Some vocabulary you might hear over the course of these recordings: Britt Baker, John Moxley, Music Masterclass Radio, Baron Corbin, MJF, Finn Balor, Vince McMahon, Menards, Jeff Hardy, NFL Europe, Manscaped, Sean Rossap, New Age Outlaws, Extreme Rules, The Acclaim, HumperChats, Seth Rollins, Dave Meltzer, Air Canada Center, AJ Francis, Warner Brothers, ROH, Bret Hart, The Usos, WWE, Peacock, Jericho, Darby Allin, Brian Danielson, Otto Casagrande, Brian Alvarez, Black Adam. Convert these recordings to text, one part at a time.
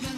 Menards.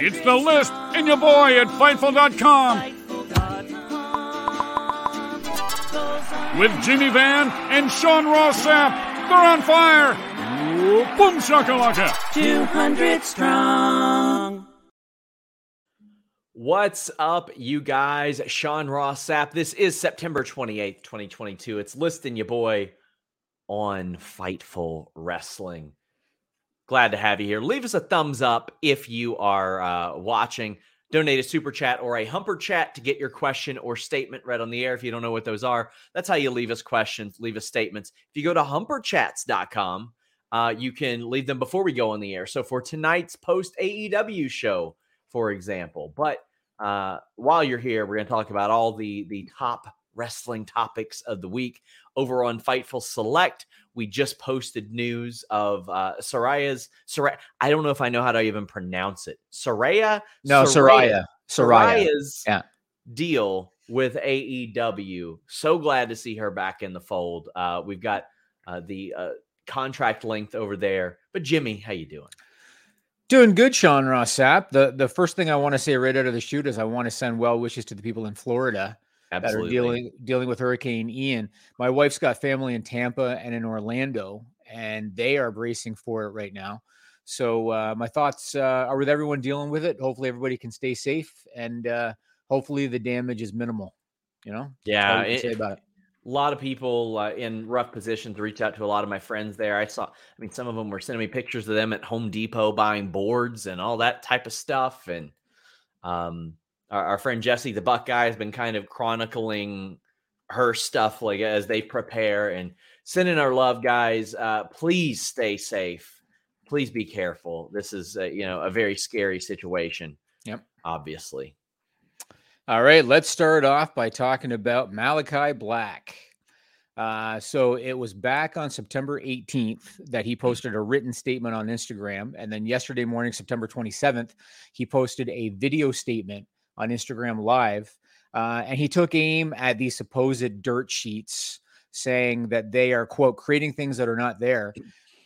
It's the list and your boy at Fightful.com. With Jimmy Van and Sean Rossap, they're on fire. Boom shakalaka. 200 strong. What's up, you guys? Sean Rossap. This is September 28th, 2022. It's List and your boy on Fightful Wrestling. Glad to have you here. Leave us a thumbs up if you are watching. Donate a super chat or a humper chat to get your question or statement read on the air. If you don't know what those are, that's how you leave us questions, leave us statements. If you go to humperchats.com, you can leave them before we go on the air. So for tonight's post-AEW show, for example. But while you're here, we're going to talk about all the top wrestling topics of the week. Over on Fightful Select, we just posted news of Saraya's. I don't know if I know how to even pronounce it. Saraya's deal with AEW. So glad to see her back in the fold. We've got the contract length over there. But Jimmy, how you doing? Doing good, Sean Rossap. The first thing I want to say right out of the shoot is I want to send well wishes to the people in Florida. Absolutely. That are dealing with Hurricane Ian. My wife's got family in Tampa and in Orlando, and they are bracing for it right now. So my thoughts are with everyone dealing with it. Hopefully everybody can stay safe, and hopefully the damage is minimal. You know? Yeah. Say about it. A lot of people in rough positions reached out to a lot of my friends there. I mean, some of them were sending me pictures of them at Home Depot buying boards and all that type of stuff. And, our friend Jesse, the Buckeye, has been kind of chronicling her stuff like as they prepare and sending our love, guys. Please stay safe. Please be careful. This is, a very scary situation. Yep. Obviously. All right. Let's start off by talking about Malakai Black. So it was back on September 18th that he posted a written statement on Instagram. And then yesterday morning, September 27th, he posted a video statement on Instagram Live, and he took aim at these supposed dirt sheets, saying that they are, quote, creating things that are not there.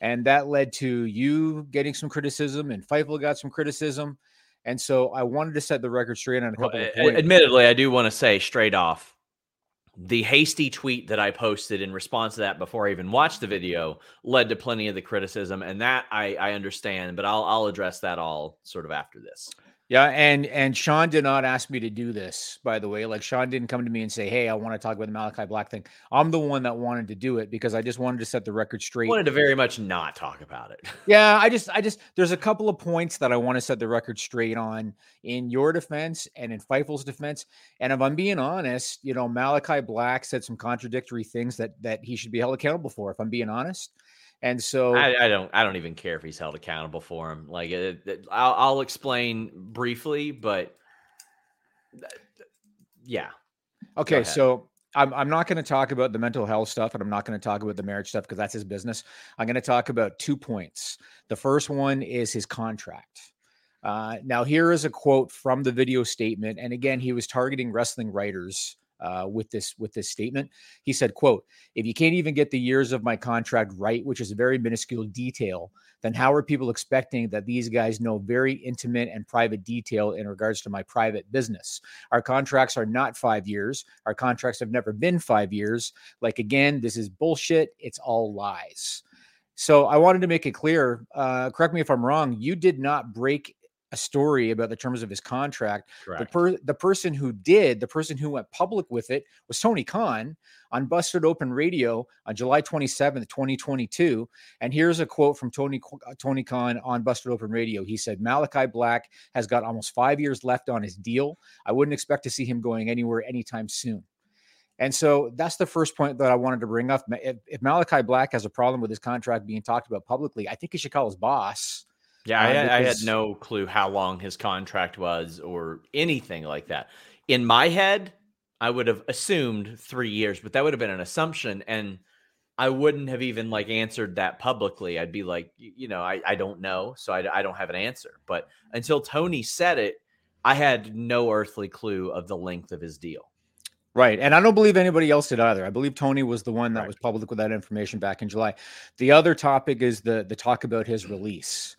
And that led to you getting some criticism, and Fightful got some criticism. And so I wanted to set the record straight on a couple of points. Admittedly, I do want to say straight off, the hasty tweet that I posted in response to that before I even watched the video led to plenty of the criticism, and that I understand, but I'll address that all sort of after this. Yeah, and Sean did not ask me to do this, by the way. Like, Sean didn't come to me and say, hey, I want to talk about the Malakai Black thing. I'm the one that wanted to do it because I just wanted to set the record straight. I wanted to very much not talk about it. Yeah, I just, there's a couple of points that I want to set the record straight on in your defense and in Fightful's defense. And if I'm being honest, Malakai Black said some contradictory things that he should be held accountable for, if I'm being honest. And so I don't even care if he's held accountable for him. Like I'll explain briefly, but yeah. Okay. So I'm not going to talk about the mental health stuff, and I'm not going to talk about the marriage stuff because that's his business. I'm going to talk about 2 points. The first one is his contract. Now here is a quote from the video statement. And again, he was targeting wrestling writers with this statement. He said, quote, "If you can't even get the years of my contract right, which is a very minuscule detail, then how are people expecting that these guys know very intimate and private detail in regards to my private business? Our contracts are not 5 years. Our contracts have never been 5 years. Like, again, this is bullshit. It's all lies." So I wanted to make it clear, correct me if I'm wrong, you did not break a story about the terms of his contract. Correct. The person who went public with it was Tony Khan on Busted Open Radio on July 27th, 2022. And here's a quote from Tony Khan on Busted Open Radio. He said, "Malakai Black has got almost 5 years left on his deal. I wouldn't expect to see him going anywhere anytime soon." And so that's the first point that I wanted to bring up. If Malakai Black has a problem with his contract being talked about publicly, I think he should call his boss. Yeah, I had no clue how long his contract was or anything like that. In my head, I would have assumed 3 years, but that would have been an assumption. And I wouldn't have even answered that publicly. I'd be like, I don't know. So I don't have an answer. But until Tony said it, I had no earthly clue of the length of his deal. Right. And I don't believe anybody else did either. I believe Tony was the one that was public with that information back in July. The other topic is the talk about his release.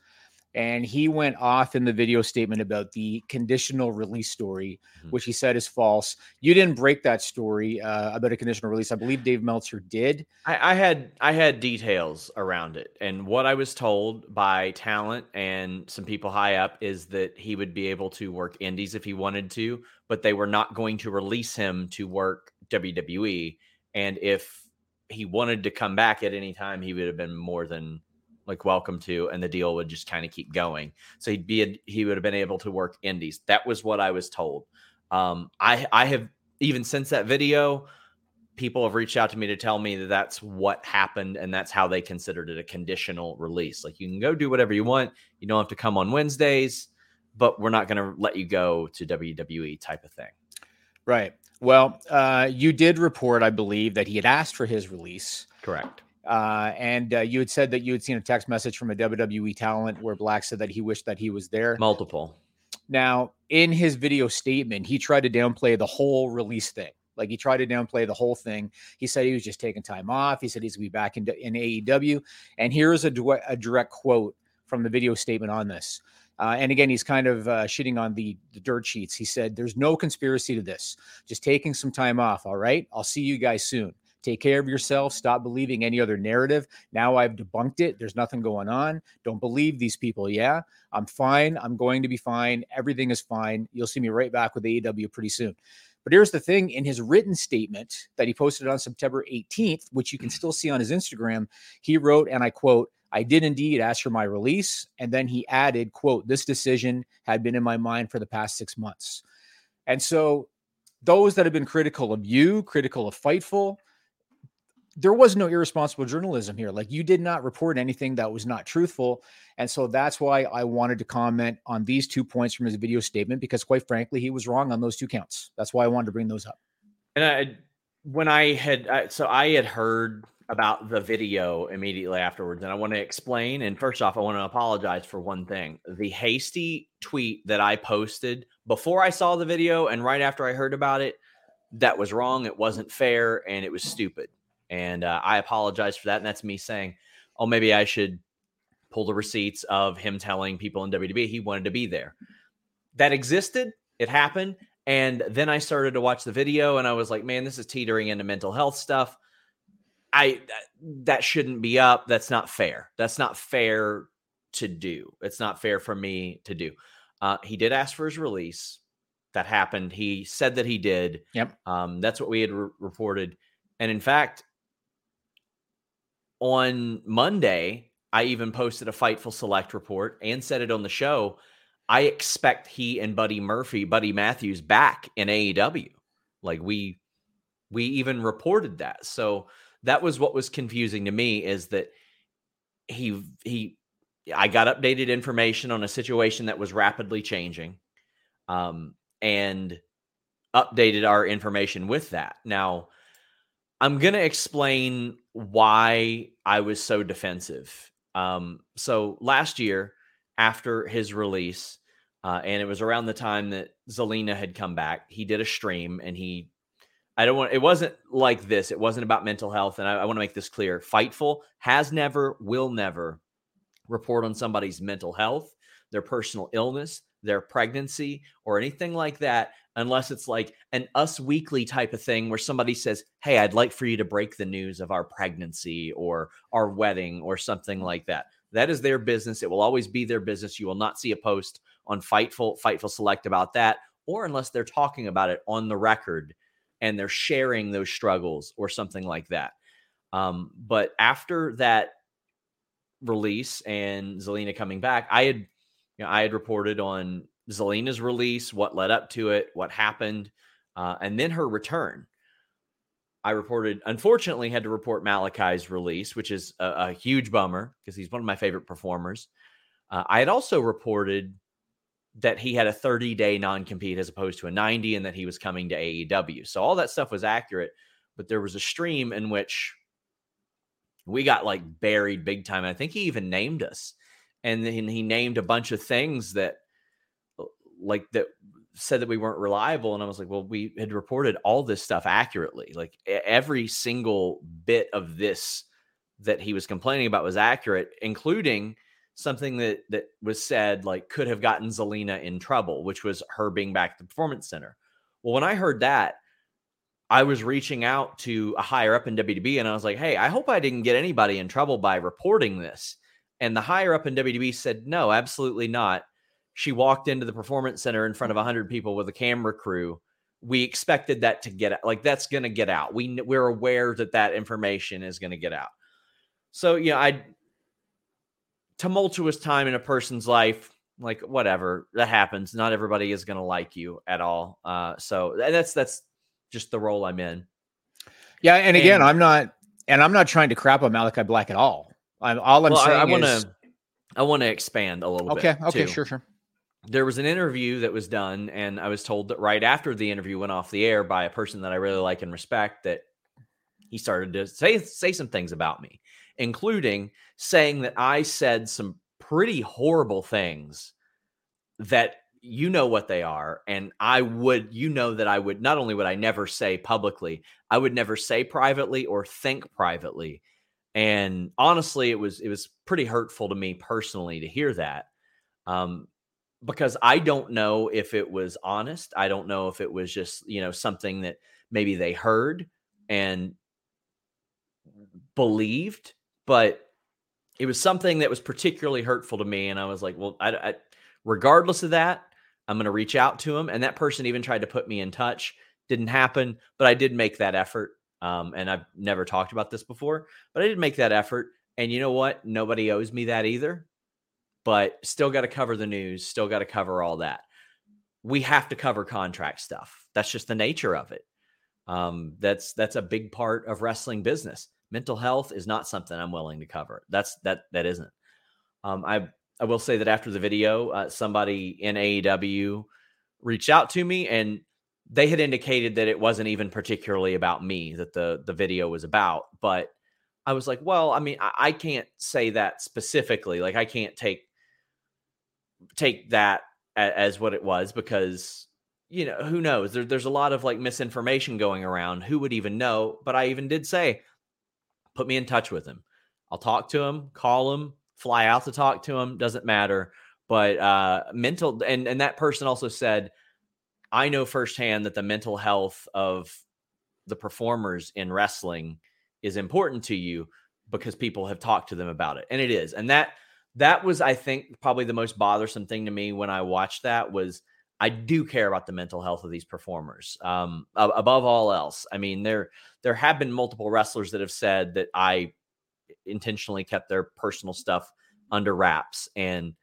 And he went off in the video statement about the conditional release story, which he said is false. You didn't break that story about a conditional release. I believe Dave Meltzer did. I had details around it. And what I was told by talent and some people high up is that he would be able to work indies if he wanted to, but they were not going to release him to work WWE. And if he wanted to come back at any time, he would have been more than welcome to, and the deal would just kind of keep going. So he would have been able to work indies. That was what I was told. I have, even since that video, people have reached out to me to tell me that that's what happened. And that's how they considered it a conditional release. You can go do whatever you want. You don't have to come on Wednesdays, but we're not going to let you go to WWE type of thing. Right. Well, you did report, I believe, that he had asked for his release. Correct. And you had said that you had seen a text message from a WWE talent where Black said that he wished that he was there. Multiple. Now, in his video statement, he tried to downplay the whole release thing. He tried to downplay the whole thing. He said he was just taking time off. He said he's going to be back in AEW. And here is a direct quote from the video statement on this. And again, he's kind of shitting on the dirt sheets. He said, "There's no conspiracy to this. Just taking some time off. All right. I'll see you guys soon. Take care of yourself. Stop believing any other narrative. Now I've debunked it. There's nothing going on. Don't believe these people. Yeah, I'm fine. I'm going to be fine. Everything is fine. You'll see me right back with AEW pretty soon." But here's the thing. In his written statement that he posted on September 18th, which you can still see on his Instagram, he wrote, and I quote, "I did indeed ask for my release." And then he added, quote, "This decision had been in my mind for the past 6 months." And so those that have been critical of you, critical of Fightful, there was no irresponsible journalism here. You did not report anything that was not truthful. And so that's why I wanted to comment on these 2 points from his video statement, because quite frankly, he was wrong on those two counts. That's why I wanted to bring those up. And I had heard about the video immediately afterwards, and I want to explain. And first off, I want to apologize for one thing. The hasty tweet that I posted before I saw the video and right after I heard about it, that was wrong. It wasn't fair, and it was stupid. And I apologize for that. And that's me saying, oh, maybe I should pull the receipts of him telling people in WWE he wanted to be there. That existed. It happened. And then I started to watch the video and I was like, man, this is teetering into mental health stuff. That shouldn't be up. That's not fair. That's not fair to do. It's not fair for me to do. He did ask for his release. That happened. He said that he did. Yep. That's what we had reported. And in fact, on Monday, I even posted a Fightful Select report and said it on the show. I expect he and Buddy Matthews back in AEW. We even reported that. So that was what was confusing to me, is that I got updated information on a situation that was rapidly changing, and updated our information with that. Now, I'm going to explain why I was so defensive. So last year, after his release, and it was around the time that Zelina had come back, he did a stream, and it wasn't like this. It wasn't about mental health. And I want to make this clear. Fightful has never, will never report on somebody's mental health, their personal illness, their pregnancy or anything like that, unless it's like an Us Weekly type of thing where somebody says, hey, I'd like for you to break the news of our pregnancy or our wedding or something like that. That is their business. It will always be their business. You will not see a post on Fightful Select about that, or unless they're talking about it on the record and they're sharing those struggles or something like that. But after that release and Zelina coming back, I had reported on Zelina's release, what led up to it, what happened, and then her return. I reported, unfortunately, had to report Malakai's release, which is a huge bummer because he's one of my favorite performers. I had also reported that he had a 30-day non-compete as opposed to a 90, and that he was coming to AEW. So all that stuff was accurate, but there was a stream in which we got like buried big time. I think he even named us. And then he named a bunch of things that said that we weren't reliable. And I was like, well, we had reported all this stuff accurately. Like every single bit of this that he was complaining about was accurate, including something that was said, like, could have gotten Zelina in trouble, which was her being back at the Performance Center. Well, when I heard that, I was reaching out to a higher up in WWE and I was like, hey, I hope I didn't get anybody in trouble by reporting this. And the higher up in WWE said, no, absolutely not. She walked into the Performance Center in front of 100 people with a camera crew. We expected that to get out. Like, that's going to get out. We're aware that information is going to get out. So, tumultuous time in a person's life. Like, whatever, that happens. Not everybody is going to like you at all. So that's just the role I'm in. Yeah. And again, I'm not trying to crap on Malakai Black at all. I want to expand a little bit. Okay, sure. There was an interview that was done, and I was told that right after the interview went off the air by a person that I really like and respect, that he started to say some things about me, including saying that I said some pretty horrible things that you know what they are, and I would not only would I never say publicly, I would never say privately or think privately. And honestly, it was pretty hurtful to me personally to hear that, because I don't know if it was honest. I don't know if it was just, something that maybe they heard and believed, but it was something that was particularly hurtful to me. And I was like, well, I regardless of that, I'm going to reach out to him. And that person even tried to put me in touch. Didn't happen, but I did make that effort. And I've never talked about this before, but I did make that effort. And you know what? Nobody owes me that either, but still got to cover the news, still got to cover all that. We have to cover contract stuff. That's just the nature of it. That's a big part of wrestling business. Mental health is not something I'm willing to cover. That isn't. I will say that after the video, somebody in AEW reached out to me, and they had indicated that it wasn't even particularly about me that the video was about, but I was like, well, I mean, I can't say that specifically. Like, I can't take that as what it was, because, who knows? There's a lot of like misinformation going around. Who would even know? But I even did say, put me in touch with him. I'll talk to him, call him, fly out to talk to him. Doesn't matter. But and that person also said, I know firsthand that the mental health of the performers in wrestling is important to you because people have talked to them about it. And it is. And that was, I think, probably the most bothersome thing to me when I watched that, was I do care about the mental health of these performers, above all else. I mean, there have been multiple wrestlers that have said that I intentionally kept their personal stuff under wraps. And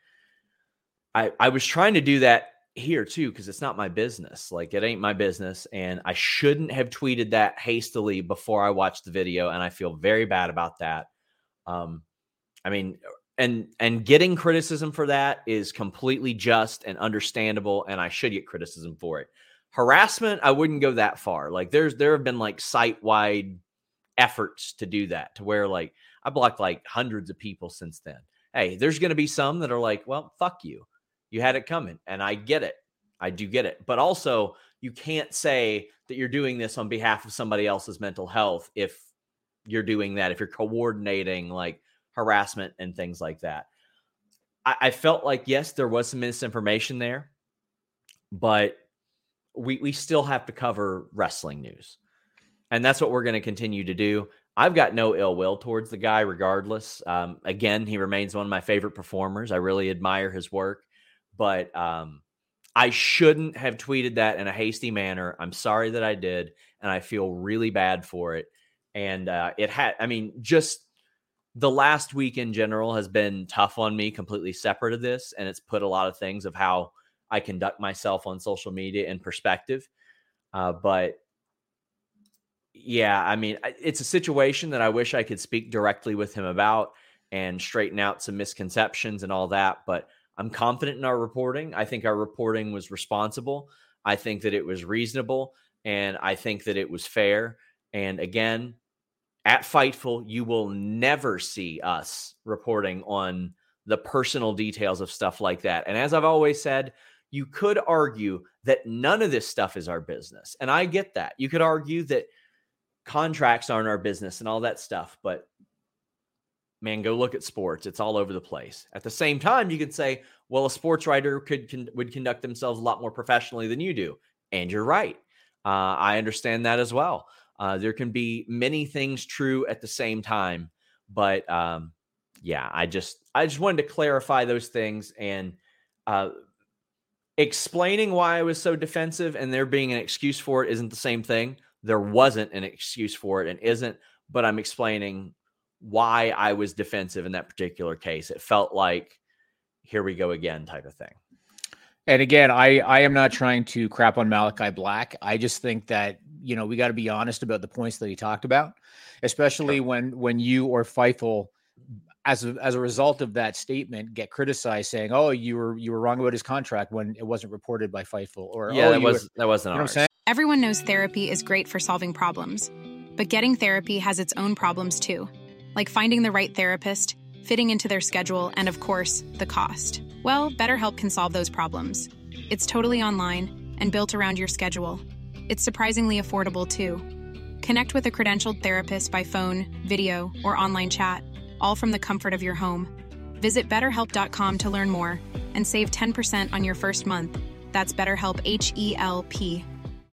I was trying to do that here too, because it's not my business. Like, it ain't my business, and I shouldn't have tweeted that hastily before I watched the video, and I feel very bad about that. I mean, and getting criticism for that is completely just and understandable, and I should get criticism for it. Harassment, I wouldn't go that far. Like, there have been like site-wide efforts to do that, to where like I blocked like hundreds of people since then. Hey, there's going to be some that are like, well, fuck you. You had it coming, and I get it. I do get it. But also, you can't say that you're doing this on behalf of somebody else's mental health if you're doing that, if you're coordinating like harassment and things like that. I felt like, yes, there was some misinformation there. but we still have to cover wrestling news. And that's what we're going to continue to do. I've got no ill will towards the guy regardless. Again, he remains one of my favorite performers. I really admire his work, but I shouldn't have tweeted that in a hasty manner. I'm sorry that I did, and I feel really bad for it. And just the last week in general has been tough on me, completely separate of this, and it's put a lot of things of how I conduct myself on social media in perspective. But yeah, I mean, it's a situation that I wish I could speak directly with him about and straighten out some misconceptions and all that. But I'm confident in our reporting. I think our reporting was responsible. I think that it was reasonable, and I think that it was fair. And again, at Fightful, you will never see us reporting on the personal details of stuff like that. And as I've always said, you could argue that none of this stuff is our business. And I get that. You could argue that contracts aren't our business and all that stuff, but man, go look at sports. It's all over the place. At the same time, you could say, well, a sports writer would conduct themselves a lot more professionally than you do. And you're right. I understand that as well. There can be many things true at the same time, but I just wanted to clarify those things, and explaining why I was so defensive and there being an excuse for it isn't the same thing. There wasn't an excuse for it and isn't, but I'm explaining why I was defensive in that particular case. It felt like, here we go again type of thing. And again, I am not trying to crap on Malakai Black. I just think that, you know, we got to be honest about the points that he talked about, especially when you or Fightful, as a result of that statement, get criticized saying, oh, you were wrong about his contract when it wasn't reported by Fightful. Or, yeah, that wasn't ours. Everyone knows therapy is great for solving problems, but getting therapy has its own problems too, like finding the right therapist, fitting into their schedule, and of course, the cost. Well, BetterHelp can solve those problems. It's totally online and built around your schedule. It's surprisingly affordable too. Connect with a credentialed therapist by phone, video, or online chat, all from the comfort of your home. Visit BetterHelp.com to learn more and save 10% on your first month. That's BetterHelp, H-E-L-P.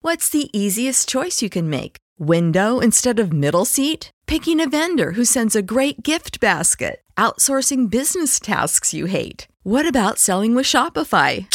What's the easiest choice you can make? Window instead of middle seat? Picking a vendor who sends a great gift basket? Outsourcing business tasks you hate? What about selling with Shopify?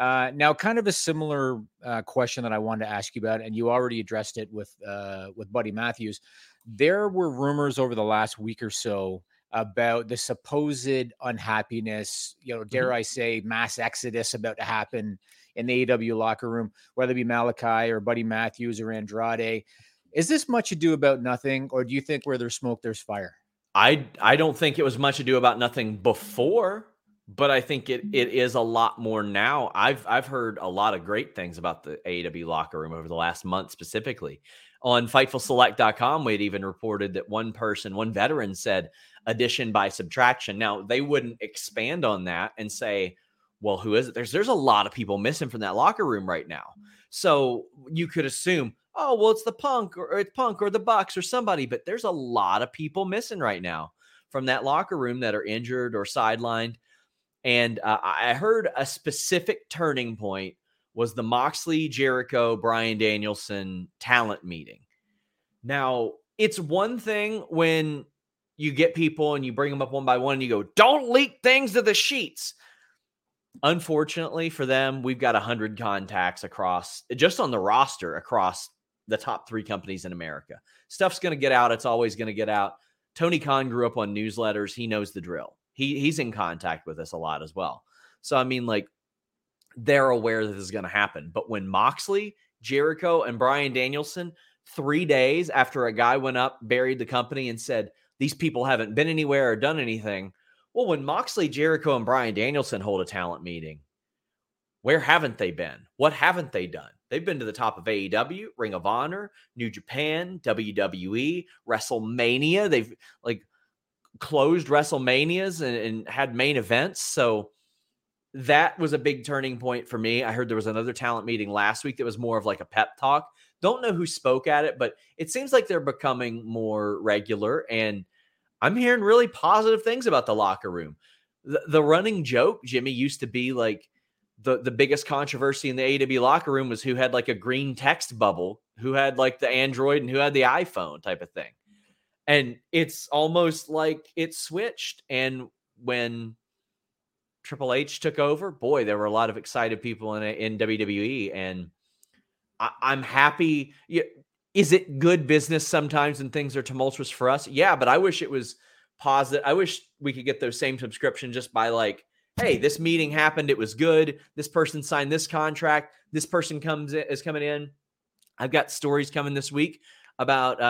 Now, kind of a similar question that I wanted to ask you about, and you already addressed it with Buddy Matthews. There were rumors over the last week or so about the supposed unhappiness, you know, dare I say, mass exodus about to happen in the AEW locker room, whether it be Malakai or Buddy Matthews or Andrade. Is this much ado about nothing, or do you think where there's smoke, there's fire? I don't think it was much ado about nothing before, but I think it is a lot more now. I've heard a lot of great things about the AEW locker room over the last month specifically. On FightfulSelect.com, we had even reported that one veteran said addition by subtraction. Now, they wouldn't expand on that and say, well, who is it? There's a lot of people missing from that locker room right now. So you could assume, oh, well, it's the Punk or it's Punk or the Bucks or somebody, but there's a lot of people missing right now from that locker room that are injured or sidelined. And I heard a specific turning point was the Moxley, Jericho, Brian Danielson talent meeting. Now, it's one thing when you get people and you bring them up one by one and you go, don't leak things to the sheets. Unfortunately for them, we've got 100 contacts across, just on the roster, across the top three companies in America. Stuff's going to get out. It's always going to get out. Tony Khan grew up on newsletters. He knows the drill. He's in contact with us a lot as well. So, I mean, like, they're aware that this is going to happen. But when Moxley, Jericho, and Brian Danielson, 3 days after a guy went up, buried the company, and said, these people haven't been anywhere or done anything. Well, when Moxley, Jericho, and Brian Danielson hold a talent meeting, where haven't they been? What haven't they done? They've been to the top of AEW, Ring of Honor, New Japan, WWE, WrestleMania. They've, like, closed WrestleManias and had main events. So that was a big turning point for me. I heard there was another talent meeting last week that was more of like a pep talk. Don't know who spoke at it, but it seems like they're becoming more regular. And I'm hearing really positive things about the locker room. The running joke, Jimmy, used to be like the biggest controversy in the AEW locker room was who had like a green text bubble, who had like the Android and who had the iPhone type of thing. And it's almost like it switched. And when Triple H took over, boy, there were a lot of excited people in WWE. And I'm happy. Is it good business sometimes when things are tumultuous for us? Yeah, but I wish it was positive. I wish we could get those same subscriptions just by like, hey, this meeting happened. It was good. This person signed this contract. This person is coming in. I've got stories coming this week about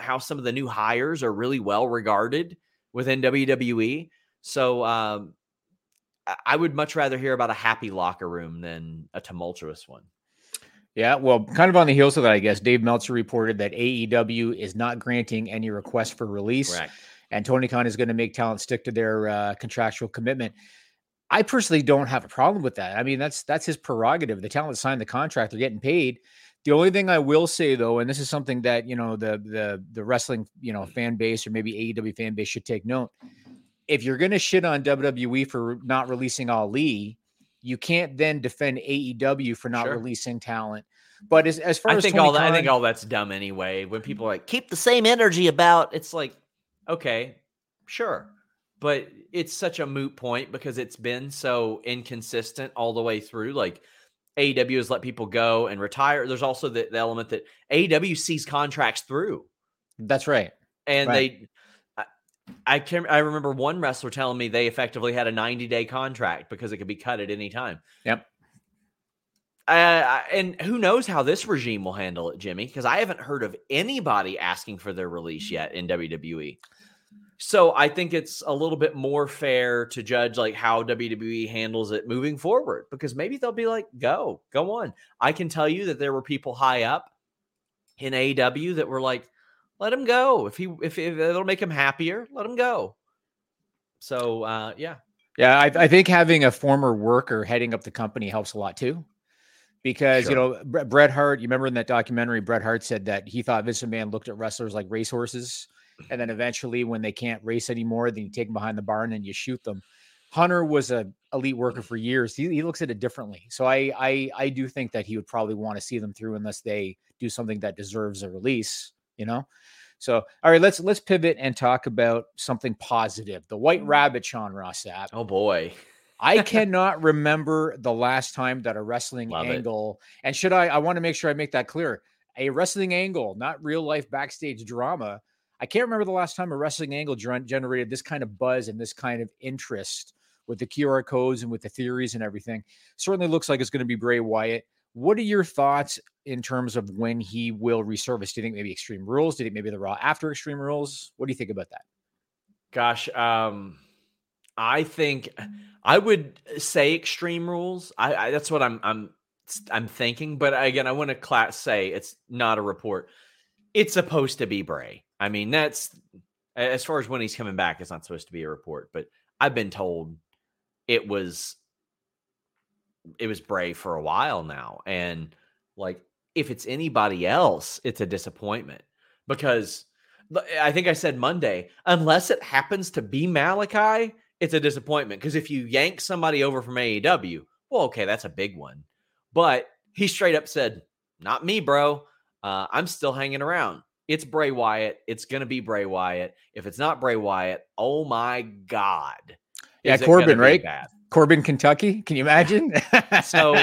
how some of the new hires are really well regarded within WWE. So I would much rather hear about a happy locker room than a tumultuous one. Yeah, well, kind of on the heels of that, I guess, Dave Meltzer reported that AEW is not granting any requests for release. Correct. And Tony Khan is going to make talent stick to their contractual commitment. I personally don't have a problem with that. I mean, that's his prerogative. The talent signed the contract, they're getting paid. The only thing I will say, though, and this is something that, you know, the wrestling, you know, fan base or maybe AEW fan base should take note. If you're going to shit on WWE for not releasing Ali, you can't then defend AEW for not releasing talent. But as far as I think all that's dumb anyway. When people are like, keep the same energy about, it's like, okay, sure. But it's such a moot point because it's been so inconsistent all the way through. Like, AEW has let people go and retire. There's also the element that AEW sees contracts through. That's right. And I remember one wrestler telling me they effectively had a 90-day contract because it could be cut at any time. Yep. And who knows how this regime will handle it, Jimmy, because I haven't heard of anybody asking for their release yet in WWE. So I think it's a little bit more fair to judge like how WWE handles it moving forward, because maybe they'll be like, go on. I can tell you that there were people high up in AEW that were like, let him go. If it'll make him happier, let him go. So, yeah. Yeah. I think having a former worker heading up the company helps a lot too, because, you know, Bret Hart, you remember in that documentary, Bret Hart said that he thought Vince McMahon looked at wrestlers like racehorses. And then eventually when they can't race anymore, then you take them behind the barn and you shoot them. Hunter was an elite worker for years. He looks at it differently. So I do think that he would probably want to see them through unless they do something that deserves a release, you know? So, all right, let's pivot and talk about something positive. The White Rabbit, Sean Rossap. Oh boy. I cannot remember the last time that a wrestling angle, and should I want to make sure I make that clear. A wrestling angle, not real life backstage drama. I can't remember the last time a wrestling angle generated this kind of buzz and this kind of interest with the QR codes and with the theories and everything. Certainly looks like it's going to be Bray Wyatt. What are your thoughts in terms of when he will resurface? Do you think maybe Extreme Rules? Do you think maybe the Raw after Extreme Rules? What do you think about that? Gosh, I think I would say Extreme Rules. I that's what I'm thinking. But again, I want to say it's not a report. It's supposed to be Bray. I mean, that's as far as when he's coming back, it's not supposed to be a report, but I've been told it was Bray for a while now. And like, if it's anybody else, it's a disappointment because I think I said Monday, unless it happens to be Malakai, it's a disappointment. Cause if you yank somebody over from AEW, well, okay, that's a big one, but he straight up said, not me, bro. I'm still hanging around. It's Bray Wyatt. It's going to be Bray Wyatt. If it's not Bray Wyatt, oh my God. Yeah, Corbin, right? Corbin, Kentucky. Can you imagine? So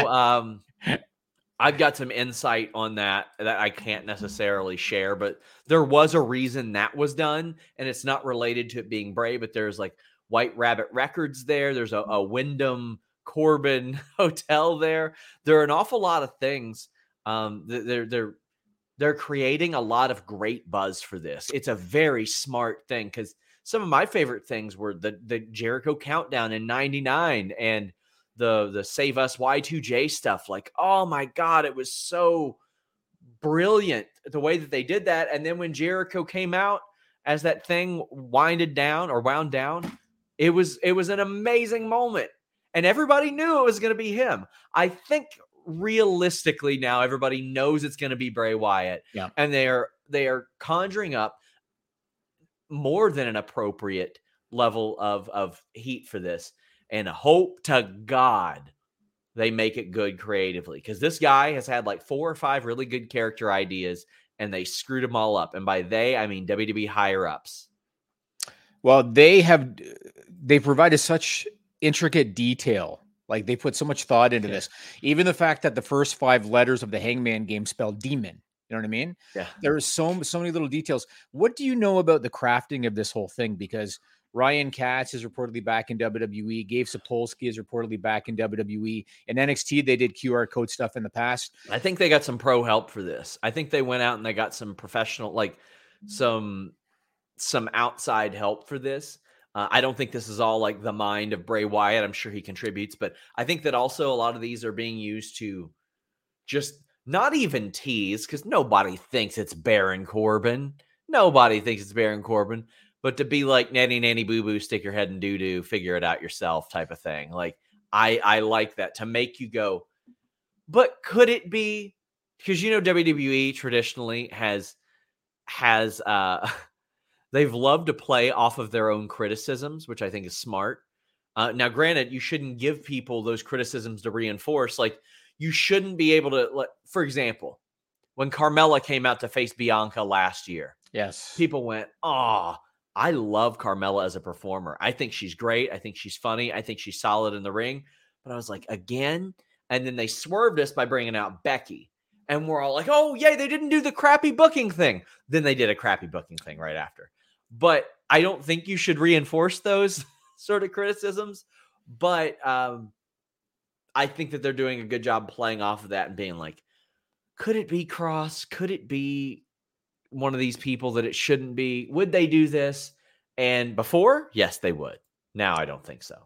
I've got some insight on that I can't necessarily share, but there was a reason that was done, and it's not related to it being Bray, but there's like, White Rabbit Records there. There's a Wyndham Corbin hotel there. There are an awful lot of things. They're creating a lot of great buzz for this. It's a very smart thing, because some of my favorite things were the Jericho Countdown in 99 and the Save Us Y2J stuff. Like, oh my God, it was so brilliant the way that they did that. And then when Jericho came out, as that thing wound down, it was an amazing moment, and everybody knew it was going to be him. I think realistically now everybody knows it's going to be Bray Wyatt, and they are conjuring up more than an appropriate level of heat for this, and hope to God they make it good creatively, because this guy has had like 4 or 5 really good character ideas, and they screwed them all up. And by they, I mean WWE higher-ups. Well, they provided such intricate detail. Like, they put so much thought into this. Even the fact that the first 5 letters of the Hangman game spelled demon. You know what I mean? Yeah. There are so many little details. What do you know about the crafting of this whole thing? Because Ryan Katz is reportedly back in WWE. Gabe Sapolsky is reportedly back in WWE. In NXT, they did QR code stuff in the past. I think they got some pro help for this. I think they went out and they got some professional, like some outside help for this. I don't think this is all like the mind of Bray Wyatt. I'm sure he contributes, but I think that also a lot of these are being used to just not even tease, because nobody thinks it's Baron Corbin. But to be like, nanny, nanny, boo, boo, stick your head in doo-doo, figure it out yourself type of thing. Like, I like that, to make you go, but could it be? Because, WWE traditionally has they've loved to play off of their own criticisms, which I think is smart. Now, granted, you shouldn't give people those criticisms to reinforce. Like, you shouldn't be able to, like, for example, when Carmella came out to face Bianca last year. Yes. People went, oh, I love Carmella as a performer. I think she's great. I think she's funny. I think she's solid in the ring. But I was like, again? And then they swerved us by bringing out Becky. And we're all like, oh, yay, they didn't do the crappy booking thing. Then they did a crappy booking thing right after. But I don't think you should reinforce those sort of criticisms. But I think that they're doing a good job playing off of that and being like, could it be Cross? Could it be one of these people that it shouldn't be? Would they do this? And before, yes, they would. Now, I don't think so.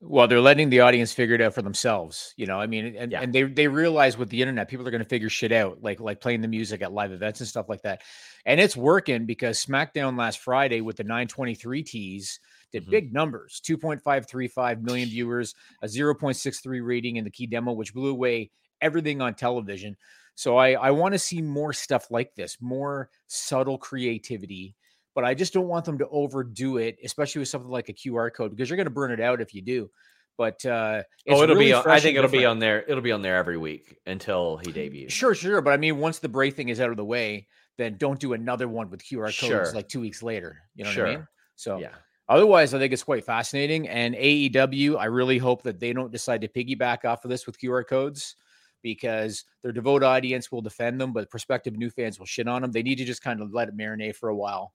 Well, they're letting the audience figure it out for themselves. And they realize with the internet, people are going to figure shit out, like playing the music at live events and stuff like that. And it's working, because SmackDown last Friday with the 923 tease did big numbers, 2.535 million viewers, a 0.63 rating in the key demo, which blew away everything on television. So I want to see more stuff like this, more subtle creativity, but I just don't want them to overdo it, especially with something like a QR code, because you're going to burn it out if you do. But it'll be on there every week until he debuts. Sure. But I mean, once the Bray thing is out of the way, then don't do another one with QR codes like 2 weeks later. You know what I mean? So yeah. Otherwise, I think it's quite fascinating. And AEW, I really hope that they don't decide to piggyback off of this with QR codes, because their devout audience will defend them, but prospective new fans will shit on them. They need to just kind of let it marinate for a while.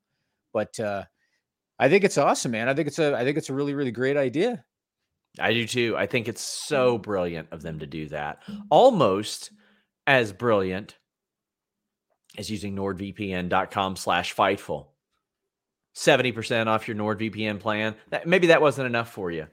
But I think it's awesome, man. I think it's a really, really great idea. I do too. I think it's so brilliant of them to do that. Almost as brilliant as using NordVPN.com/Fightful. 70% off your NordVPN plan. Maybe that wasn't enough for you.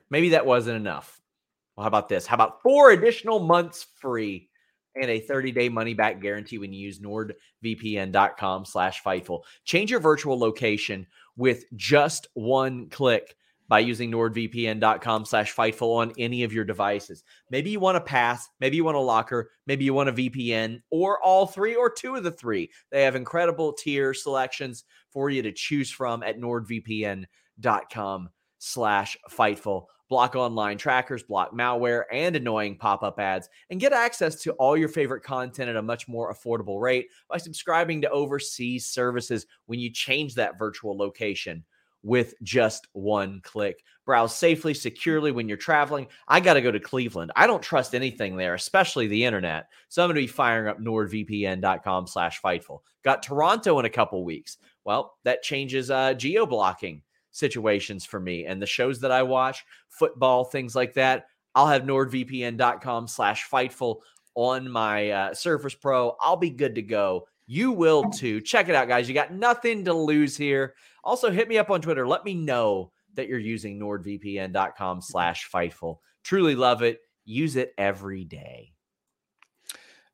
Well, how about this? How about 4 additional months free and a 30-day money-back guarantee when you use NordVPN.com/Fightful. Change your virtual location with just one click by using NordVPN.com/Fightful on any of your devices. Maybe you want a pass, maybe you want a locker, maybe you want a VPN, or all 3 or 2 of the 3. They have incredible tier selections for you to choose from at NordVPN.com/Fightful. Block online trackers, block malware, and annoying pop-up ads, and get access to all your favorite content at a much more affordable rate by subscribing to overseas services when you change that virtual location with just one click. Browse safely, securely when you're traveling. I got to go to Cleveland. I don't trust anything there, especially the internet. So I'm going to be firing up NordVPN.com/Fightful. Got Toronto in a couple weeks. Well, that changes geo-blocking. situations for me. And the shows that I watch, football, things like that, I'll have NordVPN.com/Fightful on my Surface Pro. I'll be good to go. You will too. Check it out, guys. You got nothing to lose here. Also, hit me up on Twitter. Let me know that you're using NordVPN.com/Fightful. Truly love it. Use it every day.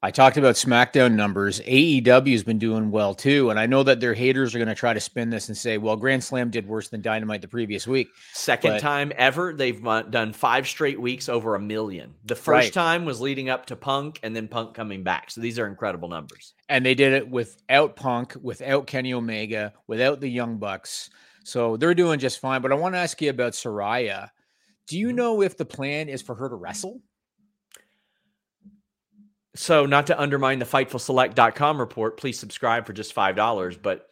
I talked about SmackDown numbers. AEW has been doing well too. And I know that their haters are going to try to spin this and say, well, Grand Slam did worse than Dynamite the previous week. Second time ever. They've done 5 straight weeks over 1 million. The first time was leading up to Punk and then Punk coming back. So these are incredible numbers. And they did it without Punk, without Kenny Omega, without the Young Bucks. So they're doing just fine. But I want to ask you about Saraya. Do you know if the plan is for her to wrestle? So not to undermine the FightfulSelect.com report, please subscribe for just $5, but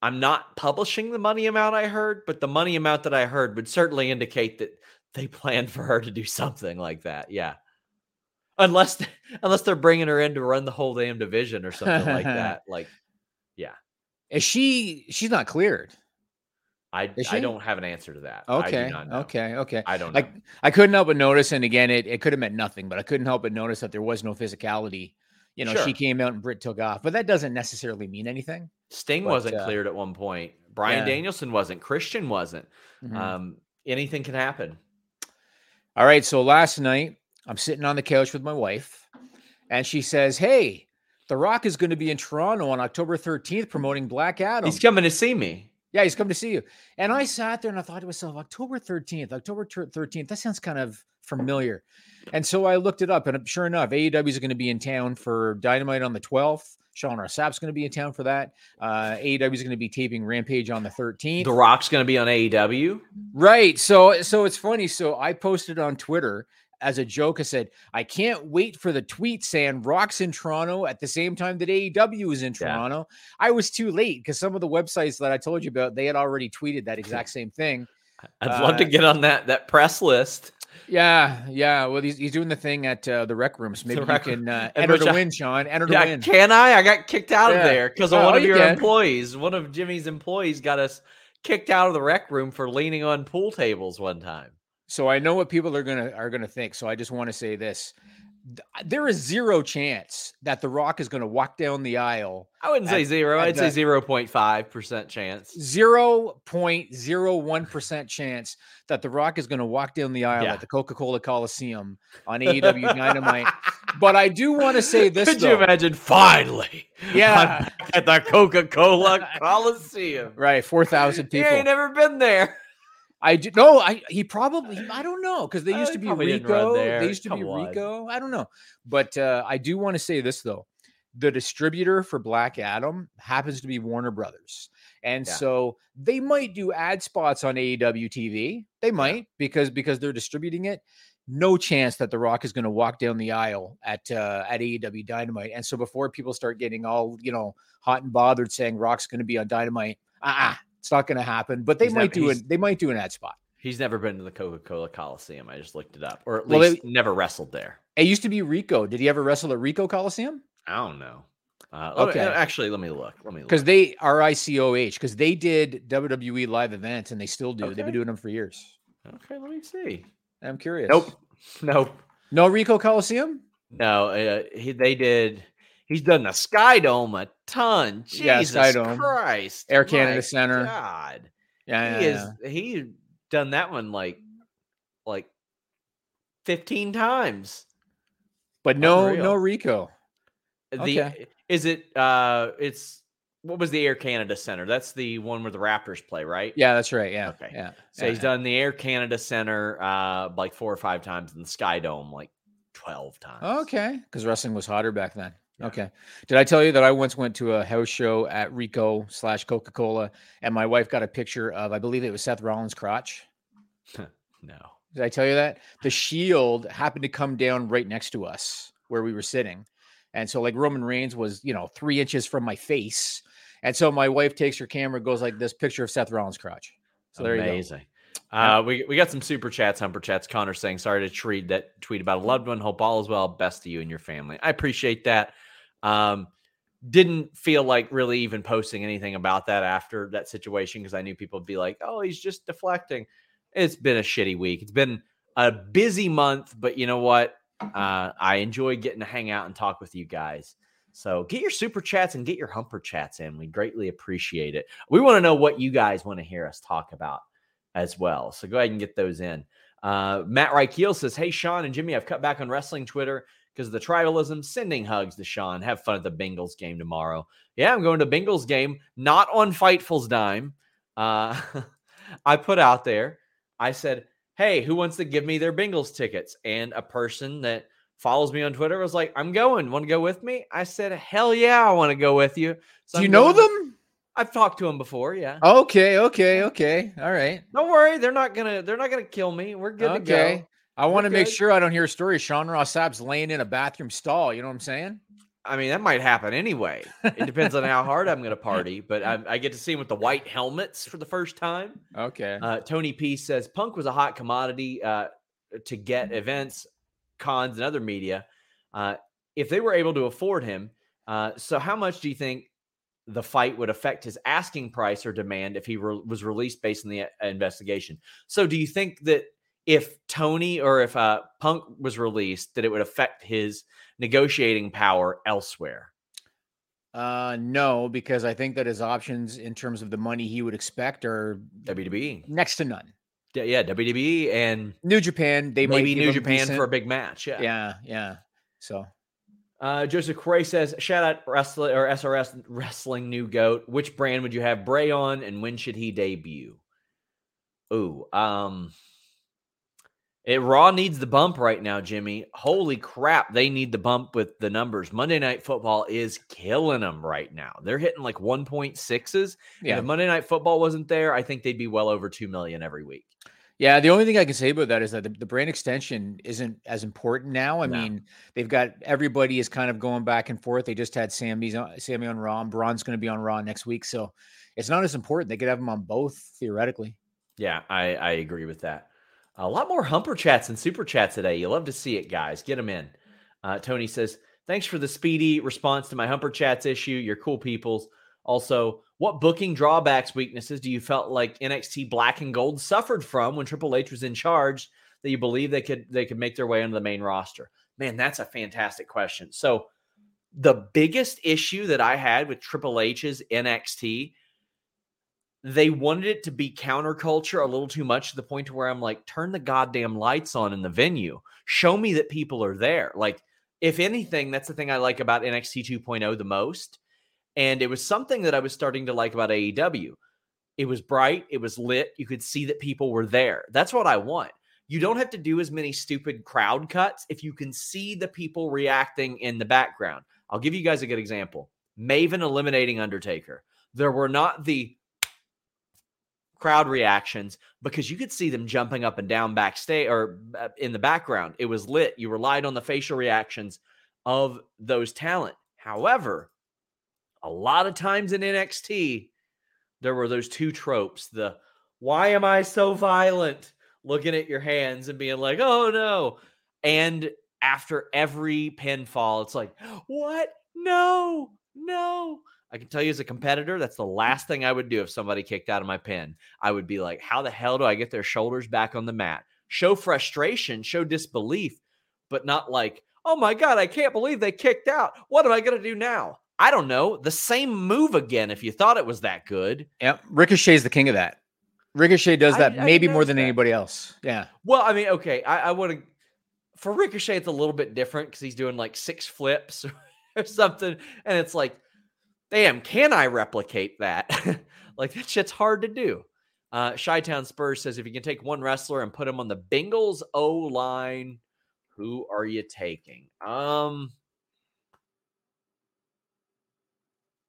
I'm not publishing the money amount I heard, but the money amount that I heard would certainly indicate that they planned for her to do something like that. Yeah. Unless they're bringing her in to run the whole damn division or something like that. Like, yeah. Is she's not cleared? I don't have an answer to that. Okay. I do not know. Okay. I don't know. Like, I couldn't help but notice, and again, it could have meant nothing, but I couldn't help but notice that there was no physicality. You know, She came out and Britt took off, but that doesn't necessarily mean anything. Sting wasn't cleared at one point. Brian Danielson wasn't. Christian wasn't. Mm-hmm. Anything can happen. All right. So last night, I'm sitting on the couch with my wife, and she says, "Hey, The Rock is going to be in Toronto on October 13th promoting Black Adam. He's coming to see me." Yeah, he's come to see you. And I sat there and I thought to myself, October 13th, that sounds kind of familiar. And so I looked it up, and sure enough, AEW is going to be in town for Dynamite on the 12th. Sean Rossap's going to be in town for that. AEW is going to be taping Rampage on the 13th. The Rock's going to be on AEW. Right. So it's funny. So I posted on Twitter as a joke. I said, I can't wait for the tweet saying Rock's in Toronto at the same time that AEW is in Toronto. Yeah. I was too late because some of the websites that I told you about, they had already tweeted that exact same thing. I'd love to get on that press list. Yeah. Well, he's doing the thing at the rec room. So maybe you can enter to win, Sean. Enter to win. Can I? I got kicked out of there because one of your employees, one of Jimmy's employees, got us kicked out of the rec room for leaning on pool tables one time. So I know what people are gonna think. So I just want to say this: there is zero chance that The Rock is gonna walk down the aisle. I wouldn't say zero. I'd say 0.5% chance. 0.01% chance that The Rock is gonna walk down the aisle at the Coca-Cola Coliseum on AEW Dynamite. But I do want to say this. Could you imagine? Finally, I'm at the Coca-Cola Coliseum. Right, 4,000 people. He ain't never been there. I don't know, because they used to be Rico. They used to be Rico. I don't know. But I do want to say this, though. The distributor for Black Adam happens to be Warner Brothers. And so they might do ad spots on AEW TV. They might, because they're distributing it. No chance that The Rock is going to walk down the aisle at AEW Dynamite. And so before people start getting all, hot and bothered saying Rock's going to be on Dynamite, it's not going to happen, but they might do an ad spot. He's never been to the Coca-Cola Coliseum. I just looked it up, or at least never wrestled there. It used to be Rico. Did he ever wrestle at Rico Coliseum? I don't know. Let me look. Because they RICOH, because they did WWE live events, and they still do. Okay. They've been doing them for years. Okay, let me see. I'm curious. Nope. No Rico Coliseum. No, they did. He's done the Sky Dome a ton. Jesus Christ. Air Canada Center. God. Yeah. He's done that one like 15 times. But no Rico. What was the Air Canada Center? That's the one where the Raptors play, right? Yeah, that's right. Yeah. Okay. Yeah. So he's done the Air Canada Center 4 or 5 times, and the Sky Dome 12 times. Okay. Because wrestling was hotter back then. Okay. Did I tell you that I once went to a house show at Rico / Coca-Cola, and my wife got a picture of, I believe it was Seth Rollins' crotch? No. Did I tell you that? The Shield happened to come down right next to us where we were sitting. And so Roman Reigns was, 3 inches from my face. And so my wife takes her camera, goes like this, picture of Seth Rollins' crotch. So there you go. We got some super chats, Humper Chats. Connor saying, sorry to read that tweet about a loved one. Hope all is well. Best to you and your family. I appreciate that. didn't feel like really even posting anything about that after that situation, because I knew people would be like, oh, he's just deflecting. It's been a shitty week. It's been a busy month, but you know what? I enjoy getting to hang out and talk with you guys. So get your super chats and get your humper chats in. We greatly appreciate it. We want to know what you guys want to hear us talk about as well. So go ahead and get those in. Matt Reichel says, hey, Sean and Jimmy, I've cut back on wrestling Twitter because of the tribalism. Sending hugs to Sean. Have fun at the Bengals game tomorrow. Yeah, I'm going to Bengals game, not on Fightful's dime. I put out there, I said, hey, who wants to give me their Bengals tickets? And a person that follows me on Twitter was like, I'm going. Want to go with me? I said, hell yeah, I want to go with you. So Do you know them? I've talked to them before, yeah. Okay. All right. Don't worry, they're not gonna kill me. We're good to go. Okay. I want to make sure I don't hear stories. Sean Ross Sapp's laying in a bathroom stall. You know what I'm saying? I mean, that might happen anyway. It depends on how hard I'm going to party, but I get to see him with the white helmets for the first time. Okay. Tony P says, Punk was a hot commodity to get events, cons, and other media if they were able to afford him. So how much do you think the fight would affect his asking price or demand if he was released based on the investigation? So do you think that if Tony or if Punk was released, that it would affect his negotiating power elsewhere? No, because I think that his options in terms of the money he would expect are WWE next to none. Yeah, WWE and New Japan. They maybe New Japan decent for a big match. Yeah. So Joseph Corey says, shout out wrestling or SRS Wrestling New Goat. Which brand would you have Bray on, and when should he debut? Ooh, Raw needs the bump right now, Jimmy. Holy crap, they need the bump with the numbers. Monday Night Football is killing them right now. They're hitting like 1.6s. Yeah. If Monday Night Football wasn't there, I think they'd be well over 2 million every week. Yeah, the only thing I can say about that is that the brand extension isn't as important now. I mean, they've got everybody is kind of going back and forth. They just had Sammy on Raw, and Braun's going to be on Raw next week. So it's not as important. They could have them on both, theoretically. Yeah, I agree with that. A lot more humper chats and super chats today. You love to see it, guys. Get them in. Tony says, thanks for the speedy response to my humper chats issue. You're cool peoples. Also, what booking drawbacks, weaknesses do you felt like NXT Black and Gold suffered from when Triple H was in charge that you believe they could make their way into the main roster? Man, that's a fantastic question. So the biggest issue that I had with Triple H's NXT, they wanted it to be counterculture a little too much, to the point to where I'm like, turn the goddamn lights on in the venue. Show me that people are there. Like, if anything, that's the thing I like about NXT 2.0 the most. And it was something that I was starting to like about AEW. It was bright. It was lit. You could see that people were there. That's what I want. You don't have to do as many stupid crowd cuts if you can see the people reacting in the background. I'll give you guys a good example. Maven eliminating Undertaker. There were not the crowd reactions because you could see them jumping up and down backstage or in the background. It was lit. You relied on the facial reactions of those talent. However, a lot of times in NXT, there were those two tropes. The, why am I so violent? Looking at your hands and being like, oh no. And after every pinfall, it's like, what? No. I can tell you as a competitor, that's the last thing I would do if somebody kicked out of my pin. I would be like, how the hell do I get their shoulders back on the mat? Show frustration, show disbelief, but not like, oh my God, I can't believe they kicked out. What am I going to do now? I don't know. The same move again if you thought it was that good. Yeah, Ricochet's the king of that. Ricochet does that maybe more than anybody else. Yeah. Well, I mean, okay, I want to... For Ricochet, it's a little bit different because he's doing like 6 flips or something, and it's like, damn, can I replicate that? Like, that shit's hard to do. Chi-Town Spurs says, if you can take one wrestler and put him on the Bengals O-line, who are you taking?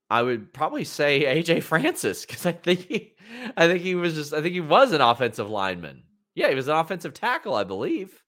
I would probably say AJ Francis, because I think he was an offensive lineman. Yeah, he was an offensive tackle, I believe.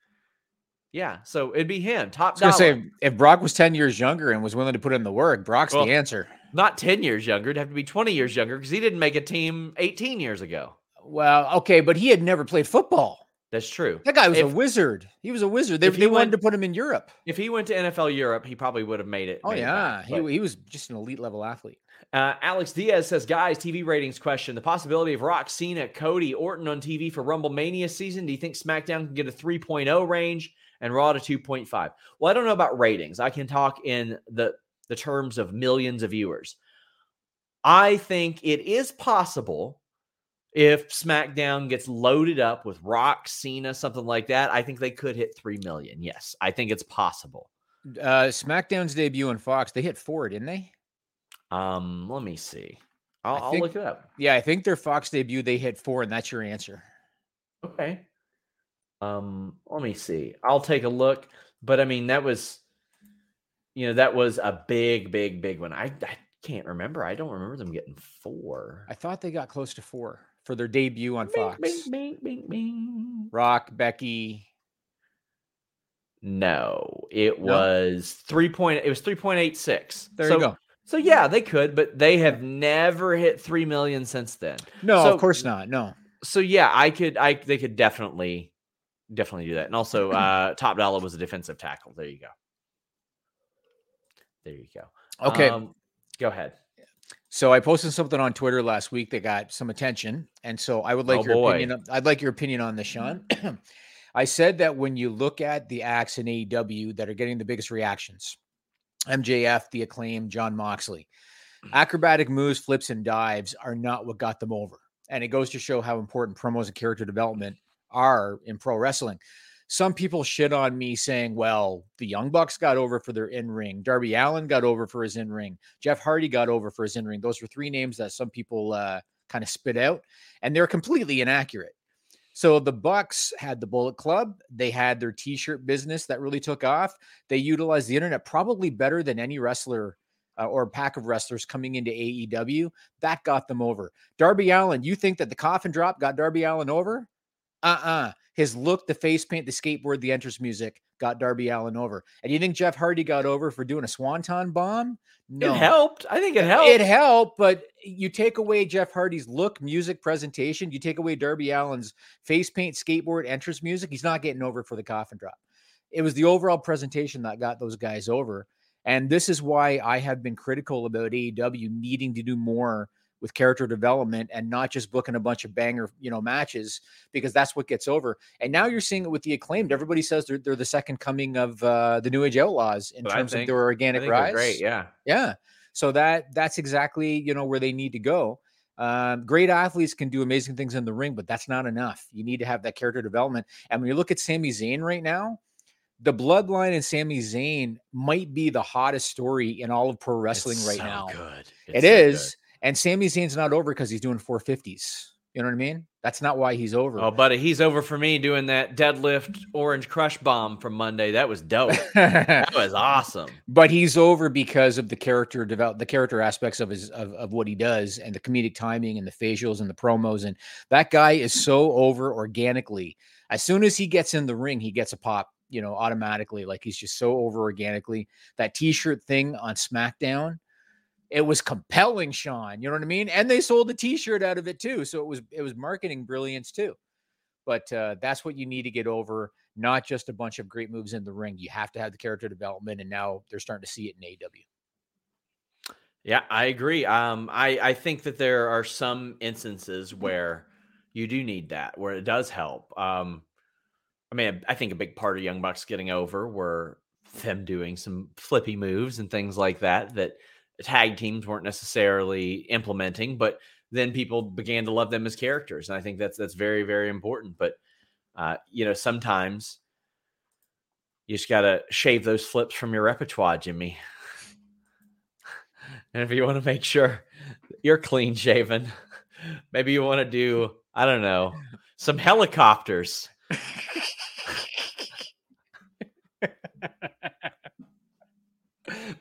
Yeah, so it'd be him. Top dollar. I was going to say, if Brock was 10 years younger and was willing to put in the work, Brock's the answer. Not 10 years younger. It'd have to be 20 years younger because he didn't make a team 18 years ago. Well, okay, but he had never played football. That's true. That guy was a wizard. He was a wizard. They wanted to put him in Europe. If he went to NFL Europe, he probably would have made it. Oh, yeah. He was just an elite level athlete. Alex Diaz says, guys, TV ratings question. The possibility of Rock, Cena, Cody, Orton on TV for Rumble Mania season. Do you think SmackDown can get a 3.0 range and Raw to 2.5? Well, I don't know about ratings. I can talk in the terms of millions of viewers. I think it is possible if SmackDown gets loaded up with Rock, Cena, something like that. I think they could hit 3 million. Yes, I think it's possible. SmackDown's debut on Fox, they hit 4, didn't they? Let me see. I'll look it up. Yeah, I think their Fox debut, they hit 4, and that's your answer. Okay. Let me see. I'll take a look. But, I mean, that was a big one. I can't remember. I don't remember them getting 4. I thought they got close to 4 for their debut on Fox. Bing. Rock, Becky. No, it was 3.86. There you go. So yeah, they could, but they have never hit 3 million since then. No, so, of course not. No. So yeah, they could definitely do that. And also Top Dollar was a defensive tackle. There you go. Okay. Go ahead. So I posted something on Twitter last week that got some attention. And so I would like I'd like your opinion on this, Sean. I said that when you look at the acts in AEW that are getting the biggest reactions, MJF, The Acclaim, John Moxley, acrobatic moves, flips, and dives are not what got them over. And it goes to show how important promos and character development are in pro wrestling. Some people shit on me saying, well, the Young Bucks got over for their in-ring. Darby Allin got over for his in-ring. Jeff Hardy got over for his in-ring. Those were 3 names that some people kind of spit out, and they're completely inaccurate. So the Bucks had the Bullet Club. They had their t-shirt business that really took off. They utilized the internet probably better than any wrestler or pack of wrestlers coming into AEW. That got them over. Darby Allin, you think that the coffin drop got Darby Allin over? His look, the face paint, the skateboard, the entrance music got Darby Allin over. And you think Jeff Hardy got over for doing a swanton bomb? No. It helped. I think it helped. It helped, but you take away Jeff Hardy's look, music, presentation. You take away Darby Allin's face paint, skateboard, entrance music. He's not getting over for the coffin drop. It was the overall presentation that got those guys over. And this is why I have been critical about AEW needing to do more with character development and not just booking a bunch of banger, matches, because that's what gets over. And now you're seeing it with the Acclaimed. Everybody says they're the second coming of the New Age Outlaws in terms of their organic rise. Great, yeah. Yeah. So that's exactly, where they need to go. Great athletes can do amazing things in the ring, but that's not enough. You need to have that character development. And when you look at Sami Zayn right now, the Bloodline and Sami Zayn might be the hottest story in all of pro wrestling right now. Good. It is. Good. And Sami Zayn's not over because he's doing 450s. You know what I mean? That's not why he's over. Oh, buddy, he's over for me doing that deadlift orange crush bomb from Monday. That was dope. That was awesome. But he's over because of the character aspects of his of what he does, and the comedic timing and the facials and the promos. And that guy is so over organically. As soon as he gets in the ring, he gets a pop, automatically. Like, he's just so over organically. That t-shirt thing on SmackDown, it was compelling, Sean. You know what I mean? And they sold the t-shirt out of it too. So it was marketing brilliance too. But that's what you need to get over, not just a bunch of great moves in the ring. You have to have the character development, and now they're starting to see it in AEW. Yeah, I agree. I think that there are some instances where you do need that, where it does help. I think a big part of Young Bucks getting over were them doing some flippy moves and things like that tag teams weren't necessarily implementing, but then people began to love them as characters. And I think that's very, very important. But, sometimes you just got to shave those flips from your repertoire, Jimmy. And if you want to make sure you're clean shaven, maybe you want to do, I don't know, some helicopters.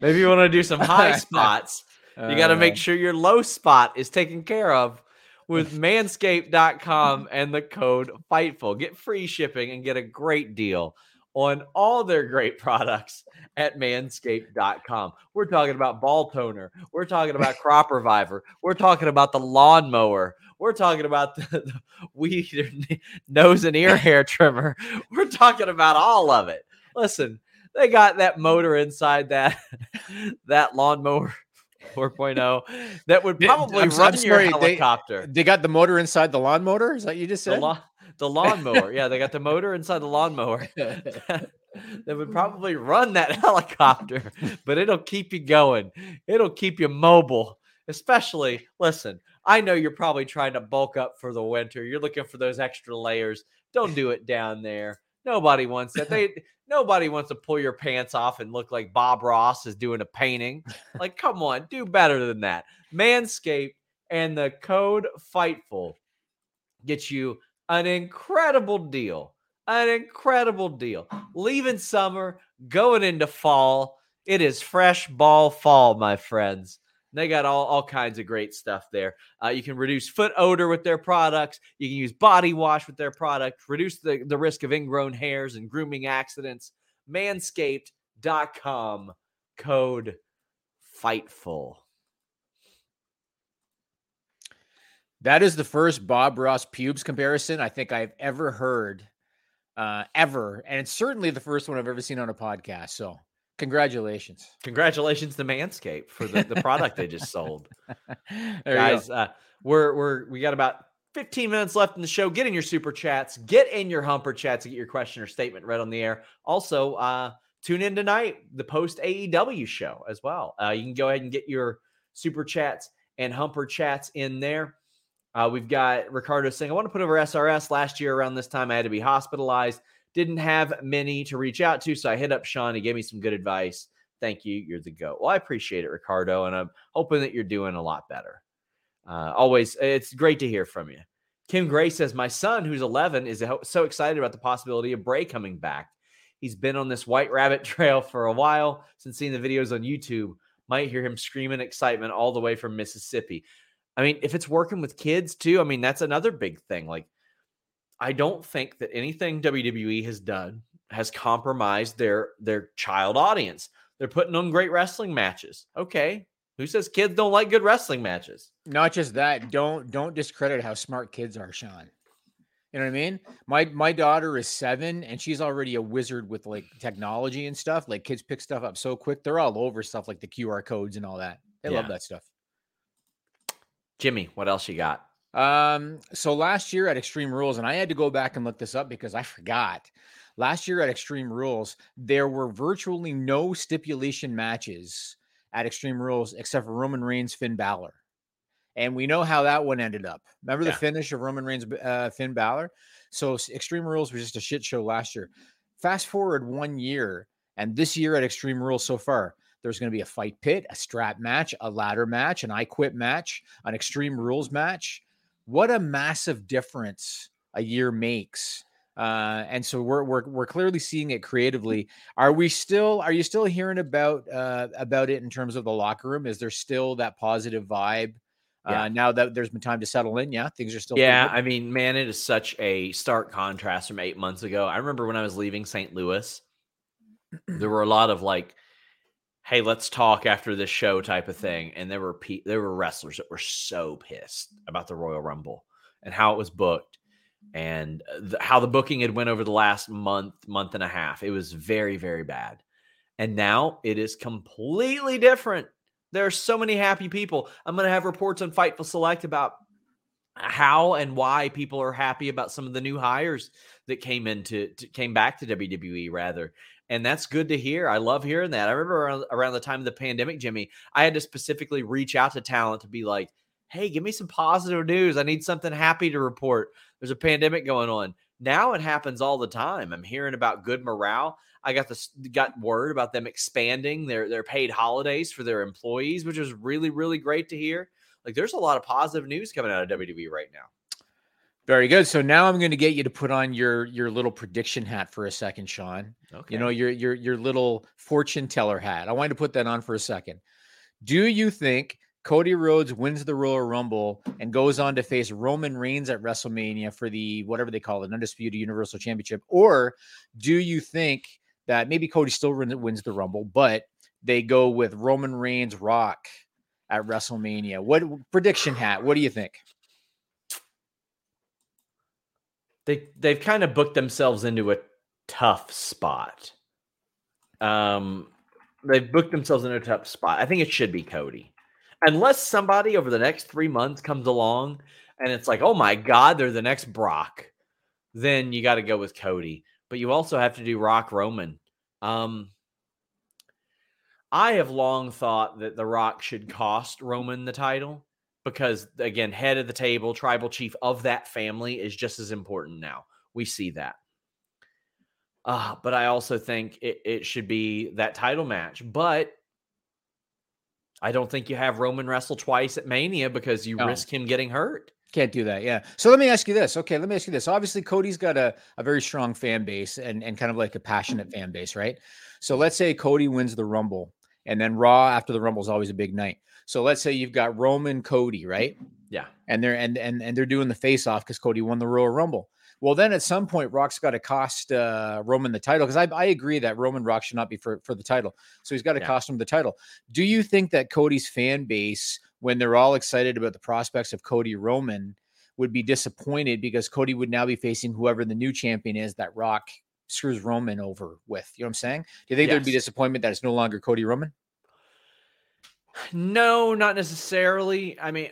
Maybe you want to do some high spots. You got to make sure your low spot is taken care of with Manscaped.com and the code FIGHTFUL. Get free shipping and get a great deal on all their great products at Manscaped.com. We're talking about ball toner. We're talking about crop reviver. We're talking about the lawnmower. We're talking about the weed, nose and ear hair trimmer. We're talking about all of it. Listen, they got that motor inside that lawnmower 4.0 that would probably run your helicopter. They got the motor inside the lawn motor? Is that you just said? The lawnmower. Yeah, they got the motor inside the lawnmower. That would probably run that helicopter, but it'll keep you going. It'll keep you mobile. Especially, listen, I know you're probably trying to bulk up for the winter. You're looking for those extra layers. Don't do it down there. Nobody wants that. Nobody wants to pull your pants off and look like Bob Ross is doing a painting. Like, come on, do better than that. Manscaped and the code Fightful get you an incredible deal. An incredible deal. Leaving summer, going into fall. It is fresh ball fall, my friends. They got all kinds of great stuff there. You can reduce foot odor with their products. You can use body wash with their product. Reduce the risk of ingrown hairs and grooming accidents. Manscaped.com. Code Fightful. That is the first Bob Ross pubes comparison I think I've ever heard. Ever. And it's certainly the first one I've ever seen on a podcast. So congratulations. Congratulations to Manscaped for the product they just sold. Guys, we got about 15 minutes left in the show. Get in your super chats, get in your humper chats to get your question or statement read on the air. Also, tune in tonight, the post AEW show as well. You can go ahead and get your super chats and humper chats in there. We've got Ricardo saying, I want to put over SRS. Last year around this time, I had to be hospitalized. Didn't have many to reach out to, so I hit up Sean. He gave me some good advice. Thank you. You're the GOAT. Well, I appreciate it, Ricardo, and I'm hoping that you're doing a lot better. Always, it's great to hear from you. Kim Gray says, my son, who's 11, is so excited about the possibility of Bray coming back. He's been on this white rabbit trail for a while since seeing the videos on YouTube. Might hear him screaming excitement all the way from Mississippi. I mean, if it's working with kids too, I mean, that's another big thing. Like, I don't think that anything WWE has done has compromised their child audience. They're putting on great wrestling matches. Okay. Who says kids don't like good wrestling matches? Not just that. Don't discredit how smart kids are, Sean. You know what I mean? My daughter is 7 and she's already a wizard with like technology and stuff. Like, kids pick stuff up so quick. They're all over stuff like the QR codes and all that. They love that stuff. Jimmy, what else you got? So last year at Extreme Rules, and I had to go back and look this up because I forgot. Last year at Extreme Rules, there were virtually no stipulation matches at Extreme Rules except for Roman Reigns, Finn Balor. And we know how that one ended up. Remember the finish of Roman Reigns, Finn Balor? So Extreme Rules was just a shit show last year. Fast forward 1 year, and this year at Extreme Rules so far, there's going to be a fight pit, a strap match, a ladder match, an I Quit match, an Extreme Rules match. What a massive difference a year makes. And so we're clearly seeing it creatively. Are you still hearing about it in terms of the locker room? Is there still that positive vibe now that there's been time to settle in? Yeah, things are still. Yeah, I mean, man, it is such a stark contrast from 8 months ago. I remember when I was leaving St. Louis, there were a lot of like, hey, let's talk after this show type of thing. And there were wrestlers that were so pissed about the Royal Rumble and how it was booked and how the booking had went over the last month and a half. It was very, very bad. And now it is completely different. There are so many happy people. I'm going to have reports on Fightful Select about how and why people are happy about some of the new hires that came back to WWE rather. And that's good to hear. I love hearing that. I remember around the time of the pandemic, Jimmy, I had to specifically reach out to talent to be like, hey, give me some positive news. I need something happy to report. There's a pandemic going on. Now it happens all the time. I'm hearing about good morale. I got word about them expanding their paid holidays for their employees, which is really, really great to hear. Like, there's a lot of positive news coming out of WWE right now. Very good. So now I'm going to get you to put on your little prediction hat for a second, Sean. Okay. You know, your little fortune teller hat. I wanted to put that on for a second. Do you think Cody Rhodes wins the Royal Rumble and goes on to face Roman Reigns at WrestleMania for the, whatever they call it, an Undisputed Universal Championship? Or do you think that maybe Cody still wins the Rumble, but they go with Roman Reigns Rock at WrestleMania? What prediction hat? What do you think? they've kind of booked themselves into a tough spot. They've booked themselves into a tough spot. I think it should be Cody. Unless somebody over the next 3 months comes along and it's like, oh my God, they're the next Brock. Then you got to go with Cody. But you also have to do Rock Roman. I have long thought that The Rock should cost Roman the title because, again, head of the table, tribal chief of that family is just as important now. We see that. But I also think it should be that title match. But I don't think you have Roman wrestle twice at Mania because you risk him getting hurt. Can't do that, yeah. So let me ask you this. Okay, let me ask you this. Obviously, Cody's got a very strong fan base and kind of like a passionate fan base, right? So let's say Cody wins the Rumble, and then Raw after the Rumble is always a big night. So let's say you've got Roman, Cody, right? Yeah. And they're doing the face-off because Cody won the Royal Rumble. Well, then at some point, Rock's got to cost Roman the title because I agree that Roman Rock should not be for the title. So he's got to cost him the title. Do you think that Cody's fan base, when they're all excited about the prospects of Cody Roman, would be disappointed because Cody would now be facing whoever the new champion is that Rock screws Roman over with? You know what I'm saying? Do you think there'd be disappointment that it's no longer Cody Roman? No, not necessarily. I mean,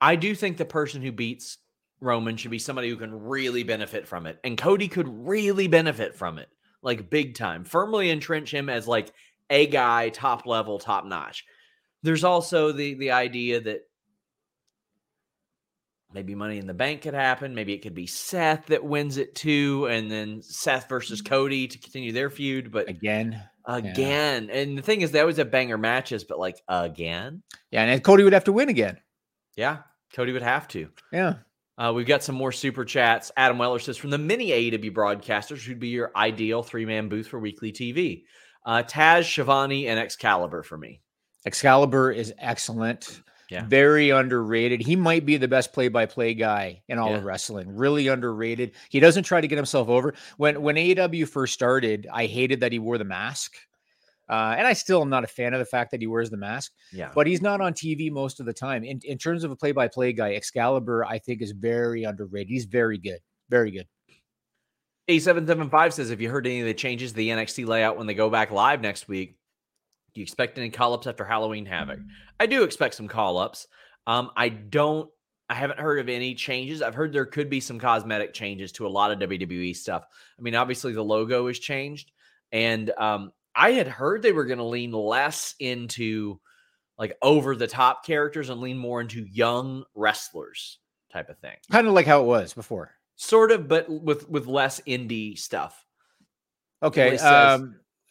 I do think the person who beats Roman should be somebody who can really benefit from it. And Cody could really benefit from it, like big time. Firmly entrench him as like a guy, top level, top notch. There's also the idea that maybe Money in the Bank could happen. Maybe it could be Seth that wins it too, and then Seth versus Cody to continue their feud. But again, yeah. And the thing is, they always have banger matches, but like again, yeah. And Cody would have to win again. Yeah, Cody would have to. Yeah. We've got some more super chats. Adam Weller says, from the many AEW broadcasters, who'd be your ideal 3-man booth for weekly TV? Taz, Schiavone, and Excalibur for me. Excalibur is excellent. Yeah. Very underrated. He might be the best play-by-play guy in all of wrestling. Really underrated. He doesn't try to get himself over. When AEW first started, I hated that he wore the mask. And I still am not a fan of the fact that he wears the mask. Yeah. But he's not on TV most of the time. In terms of a play-by-play guy, Excalibur, I think, is very underrated. He's very good. Very good. A775 says, have you heard any of the changes to the NXT layout when they go back live next week? Do you expect any call-ups after Halloween Havoc? I do expect some call-ups. I haven't heard of any changes. I've heard there could be some cosmetic changes to a lot of WWE stuff. I mean, obviously the logo is changed. And I had heard they were going to lean less into like over-the-top characters and lean more into young wrestlers type of thing. Kind of like how it was before. Sort of, but with less indie stuff. Okay.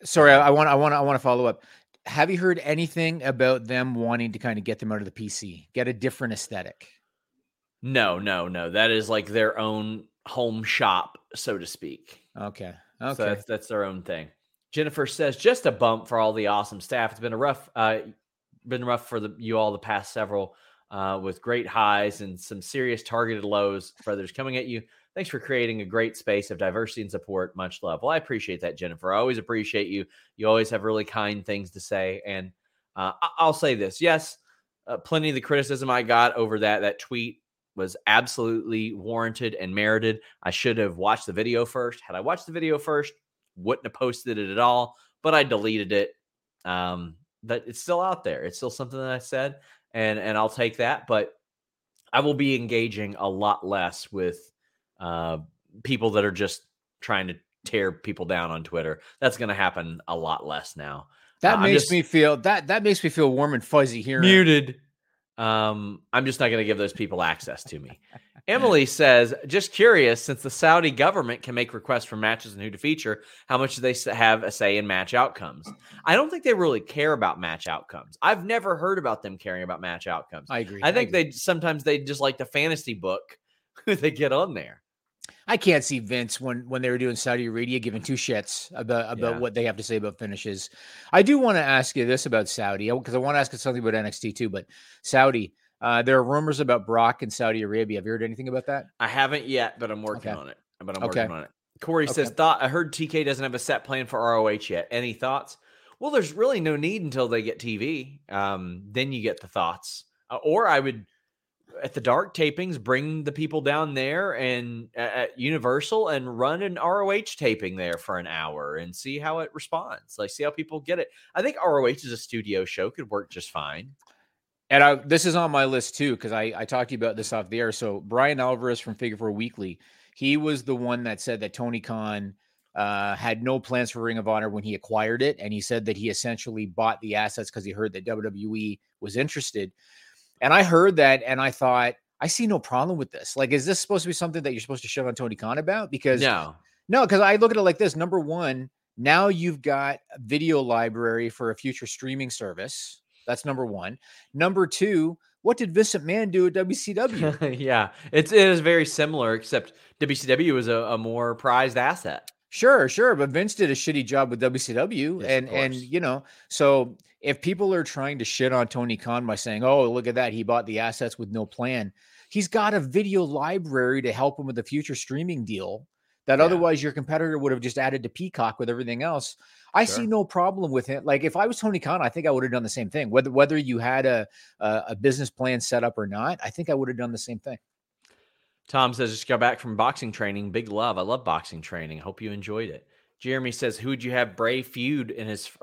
Sorry, I want to follow up. Have you heard anything about them wanting to kind of get them out of the PC, get a different aesthetic? No. That is like their own home shop, so to speak. Okay. So that's their own thing. Jennifer says, just a bump for all the awesome staff. It's been a rough, for you all the past several, with great highs and some serious targeted lows for others coming at you. Thanks for creating a great space of diversity and support. Much love. Well, I appreciate that, Jennifer. I always appreciate you. You always have really kind things to say. And I'll say this. Yes, plenty of the criticism I got over that tweet was absolutely warranted and merited. I should have watched the video first. Had I watched the video first, wouldn't have posted it at all, but I deleted it. But it's still out there. It's still something that I said, and I'll take that. But I will be engaging a lot less with people that are just trying to tear people down on Twitter. That's going to happen a lot less now. That makes me feel warm and fuzzy here. Muted. I'm just not going to give those people access to me. Emily says, just curious, since the Saudi government can make requests for matches and who to feature, how much do they have a say in match outcomes? I don't think they really care about match outcomes. I've never heard about them caring about match outcomes. I agree. I think they sometimes they just like the fantasy book who they get on there. I can't see Vince when they were doing Saudi Arabia giving two shits about what they have to say about finishes. I do want to ask you this about Saudi, because I want to ask you something about NXT too, but Saudi, there are rumors about Brock in Saudi Arabia. Have you heard anything about that? I haven't yet, but I'm working on it. Corey says, I heard TK doesn't have a set plan for ROH yet. Any thoughts? Well, there's really no need until they get TV. Then you get the thoughts. Or I would at the dark tapings, bring the people down there and at Universal and run an ROH taping there for an hour and see how it responds. Like, see how people get it. I think ROH as a studio show could work just fine. And this is on my list too, because I talked to you about this off the air. So Brian Alvarez from Figure 4 Weekly, he was the one that said that Tony Khan had no plans for Ring of Honor when he acquired it. And he said that he essentially bought the assets because he heard that WWE was interested. And I heard that and I thought, I see no problem with this. Like, is this supposed to be something that you're supposed to shove on Tony Khan about? Because no, because I look at it like this. Number one, now you've got a video library for a future streaming service. That's number one. Number two, what did Vincent Mann do at WCW? Yeah, it is very similar, except WCW was a more prized asset. Sure. But Vince did a shitty job with WCW. Yes, and you know, so if people are trying to shit on Tony Khan by saying, oh, look at that, he bought the assets with no plan. He's got a video library to help him with the future streaming deal that otherwise your competitor would have just added to Peacock with everything else. I see no problem with it. Like, if I was Tony Khan, I think I would have done the same thing. Whether you had a business plan set up or not, I think I would have done the same thing. Tom says, just got back from boxing training. Big love. I love boxing training. Hope you enjoyed it. Jeremy says, who would you have Bray feud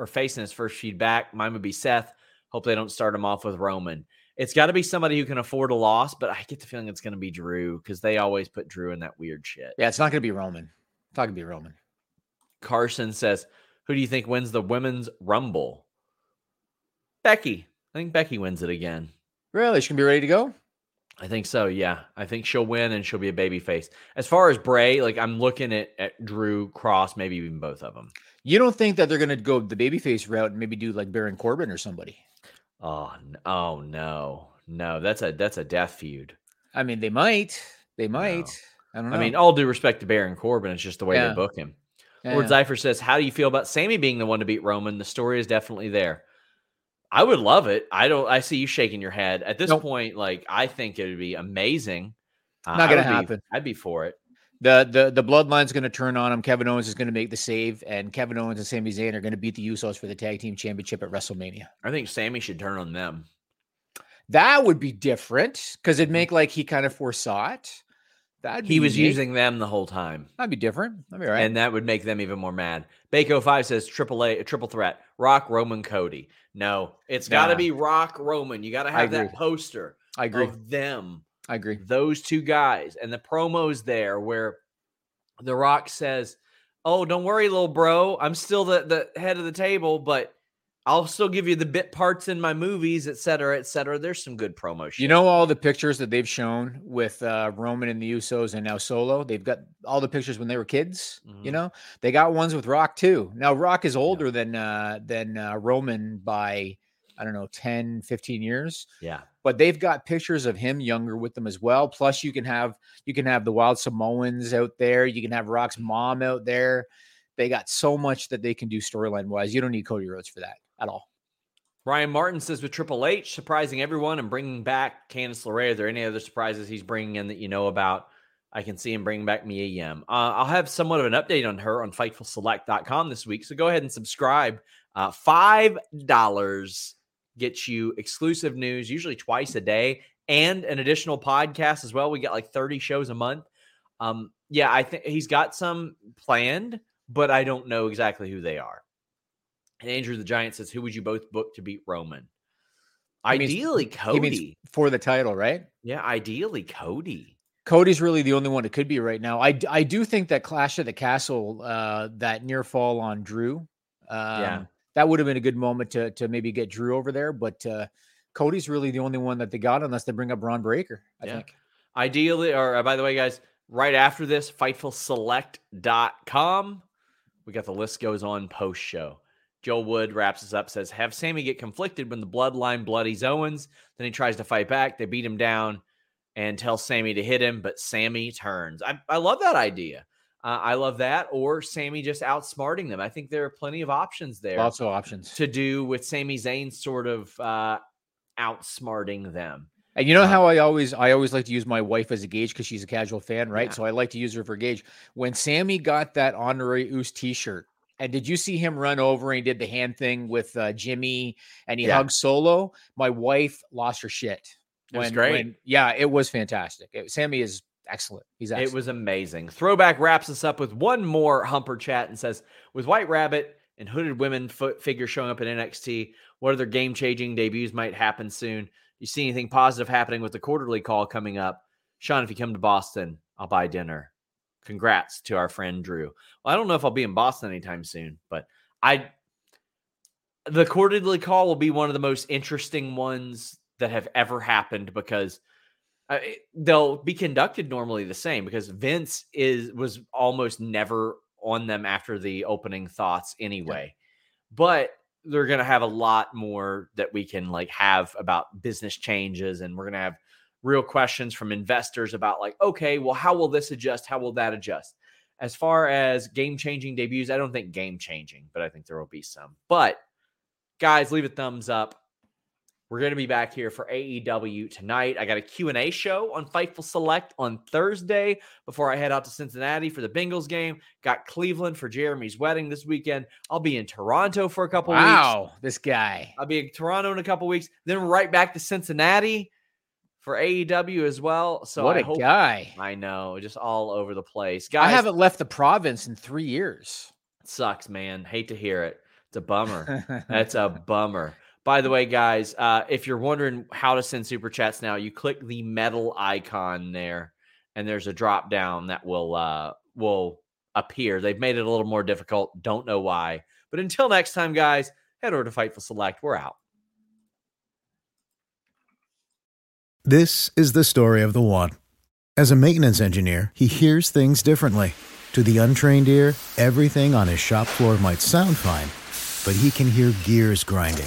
face in his first feud back? Mine would be Seth. Hope they don't start him off with Roman. It's got to be somebody who can afford a loss, but I get the feeling it's going to be Drew because they always put Drew in that weird shit. Yeah, it's not going to be Roman. It's not going to be Roman. Carson says, who do you think wins the women's rumble? Becky. I think Becky wins it again. Really? She can be ready to go? I think so, yeah. I think she'll win and she'll be a babyface. As far as Bray, like, I'm looking at Drew, Cross, maybe even both of them. You don't think that they're going to go the babyface route and maybe do like Baron Corbin or somebody? Oh no! That's a death feud. I mean, they might. No. I don't know. I mean, all due respect to Baron Corbin, it's just the way they book him. Yeah. Lord Zypher says, "How do you feel about Sami being the one to beat Roman? The story is definitely there. I would love it. I see you shaking your head at this point. Like, I think it would be amazing. Not gonna happen. I'd be for it. The bloodline's going to turn on him. Kevin Owens is going to make the save, and Kevin Owens and Sami Zayn are going to beat the Usos for the tag team championship at WrestleMania. I think Sami should turn on them. That would be different because it'd make like he kind of foresaw it. He was using them the whole time. That'd be different. That'd be all right, and that would make them even more mad. Bako5 says triple threat: Rock, Roman, Cody. No, it's got to be Rock, Roman. You got to have that poster. I agree. Of them. I agree. Those two guys and the promos there where The Rock says, oh, don't worry, little bro. I'm still the head of the table, but I'll still give you the bit parts in my movies, et cetera, et cetera. There's some good promo shit. You know all the pictures that they've shown with Roman and the Usos and now Solo? They've got all the pictures when they were kids, you know? They got ones with Rock, too. Now, Rock is older than Roman by... I don't know, 10, 15 years. Yeah. But they've got pictures of him younger with them as well. Plus you can have the Wild Samoans out there. You can have Rock's mom out there. They got so much that they can do storyline wise. You don't need Cody Rhodes for that at all. Brian Martin says with Triple H surprising everyone and bringing back Candice LeRae. Are there any other surprises he's bringing in that you know about? I can see him bringing back Mia Yim. I'll have somewhat of an update on her on FightfulSelect.com this week. So go ahead and subscribe. $5. Get you exclusive news, usually twice a day, and an additional podcast as well. We got like 30 shows a month. I think he's got some planned, but I don't know exactly who they are. And Andrew the Giant says, who would you both book to beat Roman? Ideally, Cody. For the title, right? Yeah, ideally, Cody. Cody's really the only one it could be right now. I do think that Clash of the Castle, that near fall on Drew. That would have been a good moment to maybe get Drew over there, but Cody's really the only one that they got unless they bring up Braun Breaker, I think. Ideally, or by the way, guys, right after this, FightfulSelect.com. We got the list goes on post-show. Joel Wood wraps us up, says, have Sami get conflicted when the bloodline bloodies Owens. Then he tries to fight back. They beat him down and tell Sami to hit him, but Sami turns. I love that idea. I love that, or Sami just outsmarting them. I think there are plenty of options there. Lots of options to do with Sami Zayn sort of outsmarting them. And you know how I always like to use my wife as a gauge because she's a casual fan, right? Yeah. So I like to use her for gauge. When Sami got that honorary Uso T-shirt, and did you see him run over and he did the hand thing with Jimmy and he hugged Solo? My wife lost her shit. was great. It was fantastic. Sammy is excellent. He's excellent. It was amazing. Throwback wraps us up with one more Humper chat and says, with White Rabbit and hooded women figure showing up in NXT, what other game-changing debuts might happen soon? You see anything positive happening with the quarterly call coming up? Sean, if you come to Boston, I'll buy dinner. Congrats to our friend Drew. Well, I don't know if I'll be in Boston anytime soon, but the quarterly call will be one of the most interesting ones that have ever happened, because they'll be conducted normally the same, because Vince was almost never on them after the opening thoughts anyway. Yeah. But they're going to have a lot more that we can have about business changes. And we're going to have real questions from investors about okay, well, how will this adjust? How will that adjust? As far as game-changing debuts, I don't think game-changing, but I think there will be some. But guys, leave a thumbs up. We're going to be back here for AEW tonight. I got a Q&A show on Fightful Select on Thursday before I head out to Cincinnati for the Bengals game. Got Cleveland for Jeremy's wedding this weekend. I'll be in Toronto for a couple weeks. Wow, this guy. I'll be in Toronto in a couple weeks. Then right back to Cincinnati for AEW as well. So what a guy. I know, just all over the place. Guys, I haven't left the province in 3 years. It sucks, man. Hate to hear it. It's a bummer. That's a bummer. By the way, guys, if you're wondering how to send Super Chats now, you click the metal icon there, and there's a drop-down that will appear. They've made it a little more difficult. Don't know why. But until next time, guys, head over to Fightful Select. We're out. This is the story of the one. As a maintenance engineer, he hears things differently. To the untrained ear, everything on his shop floor might sound fine, but he can hear gears grinding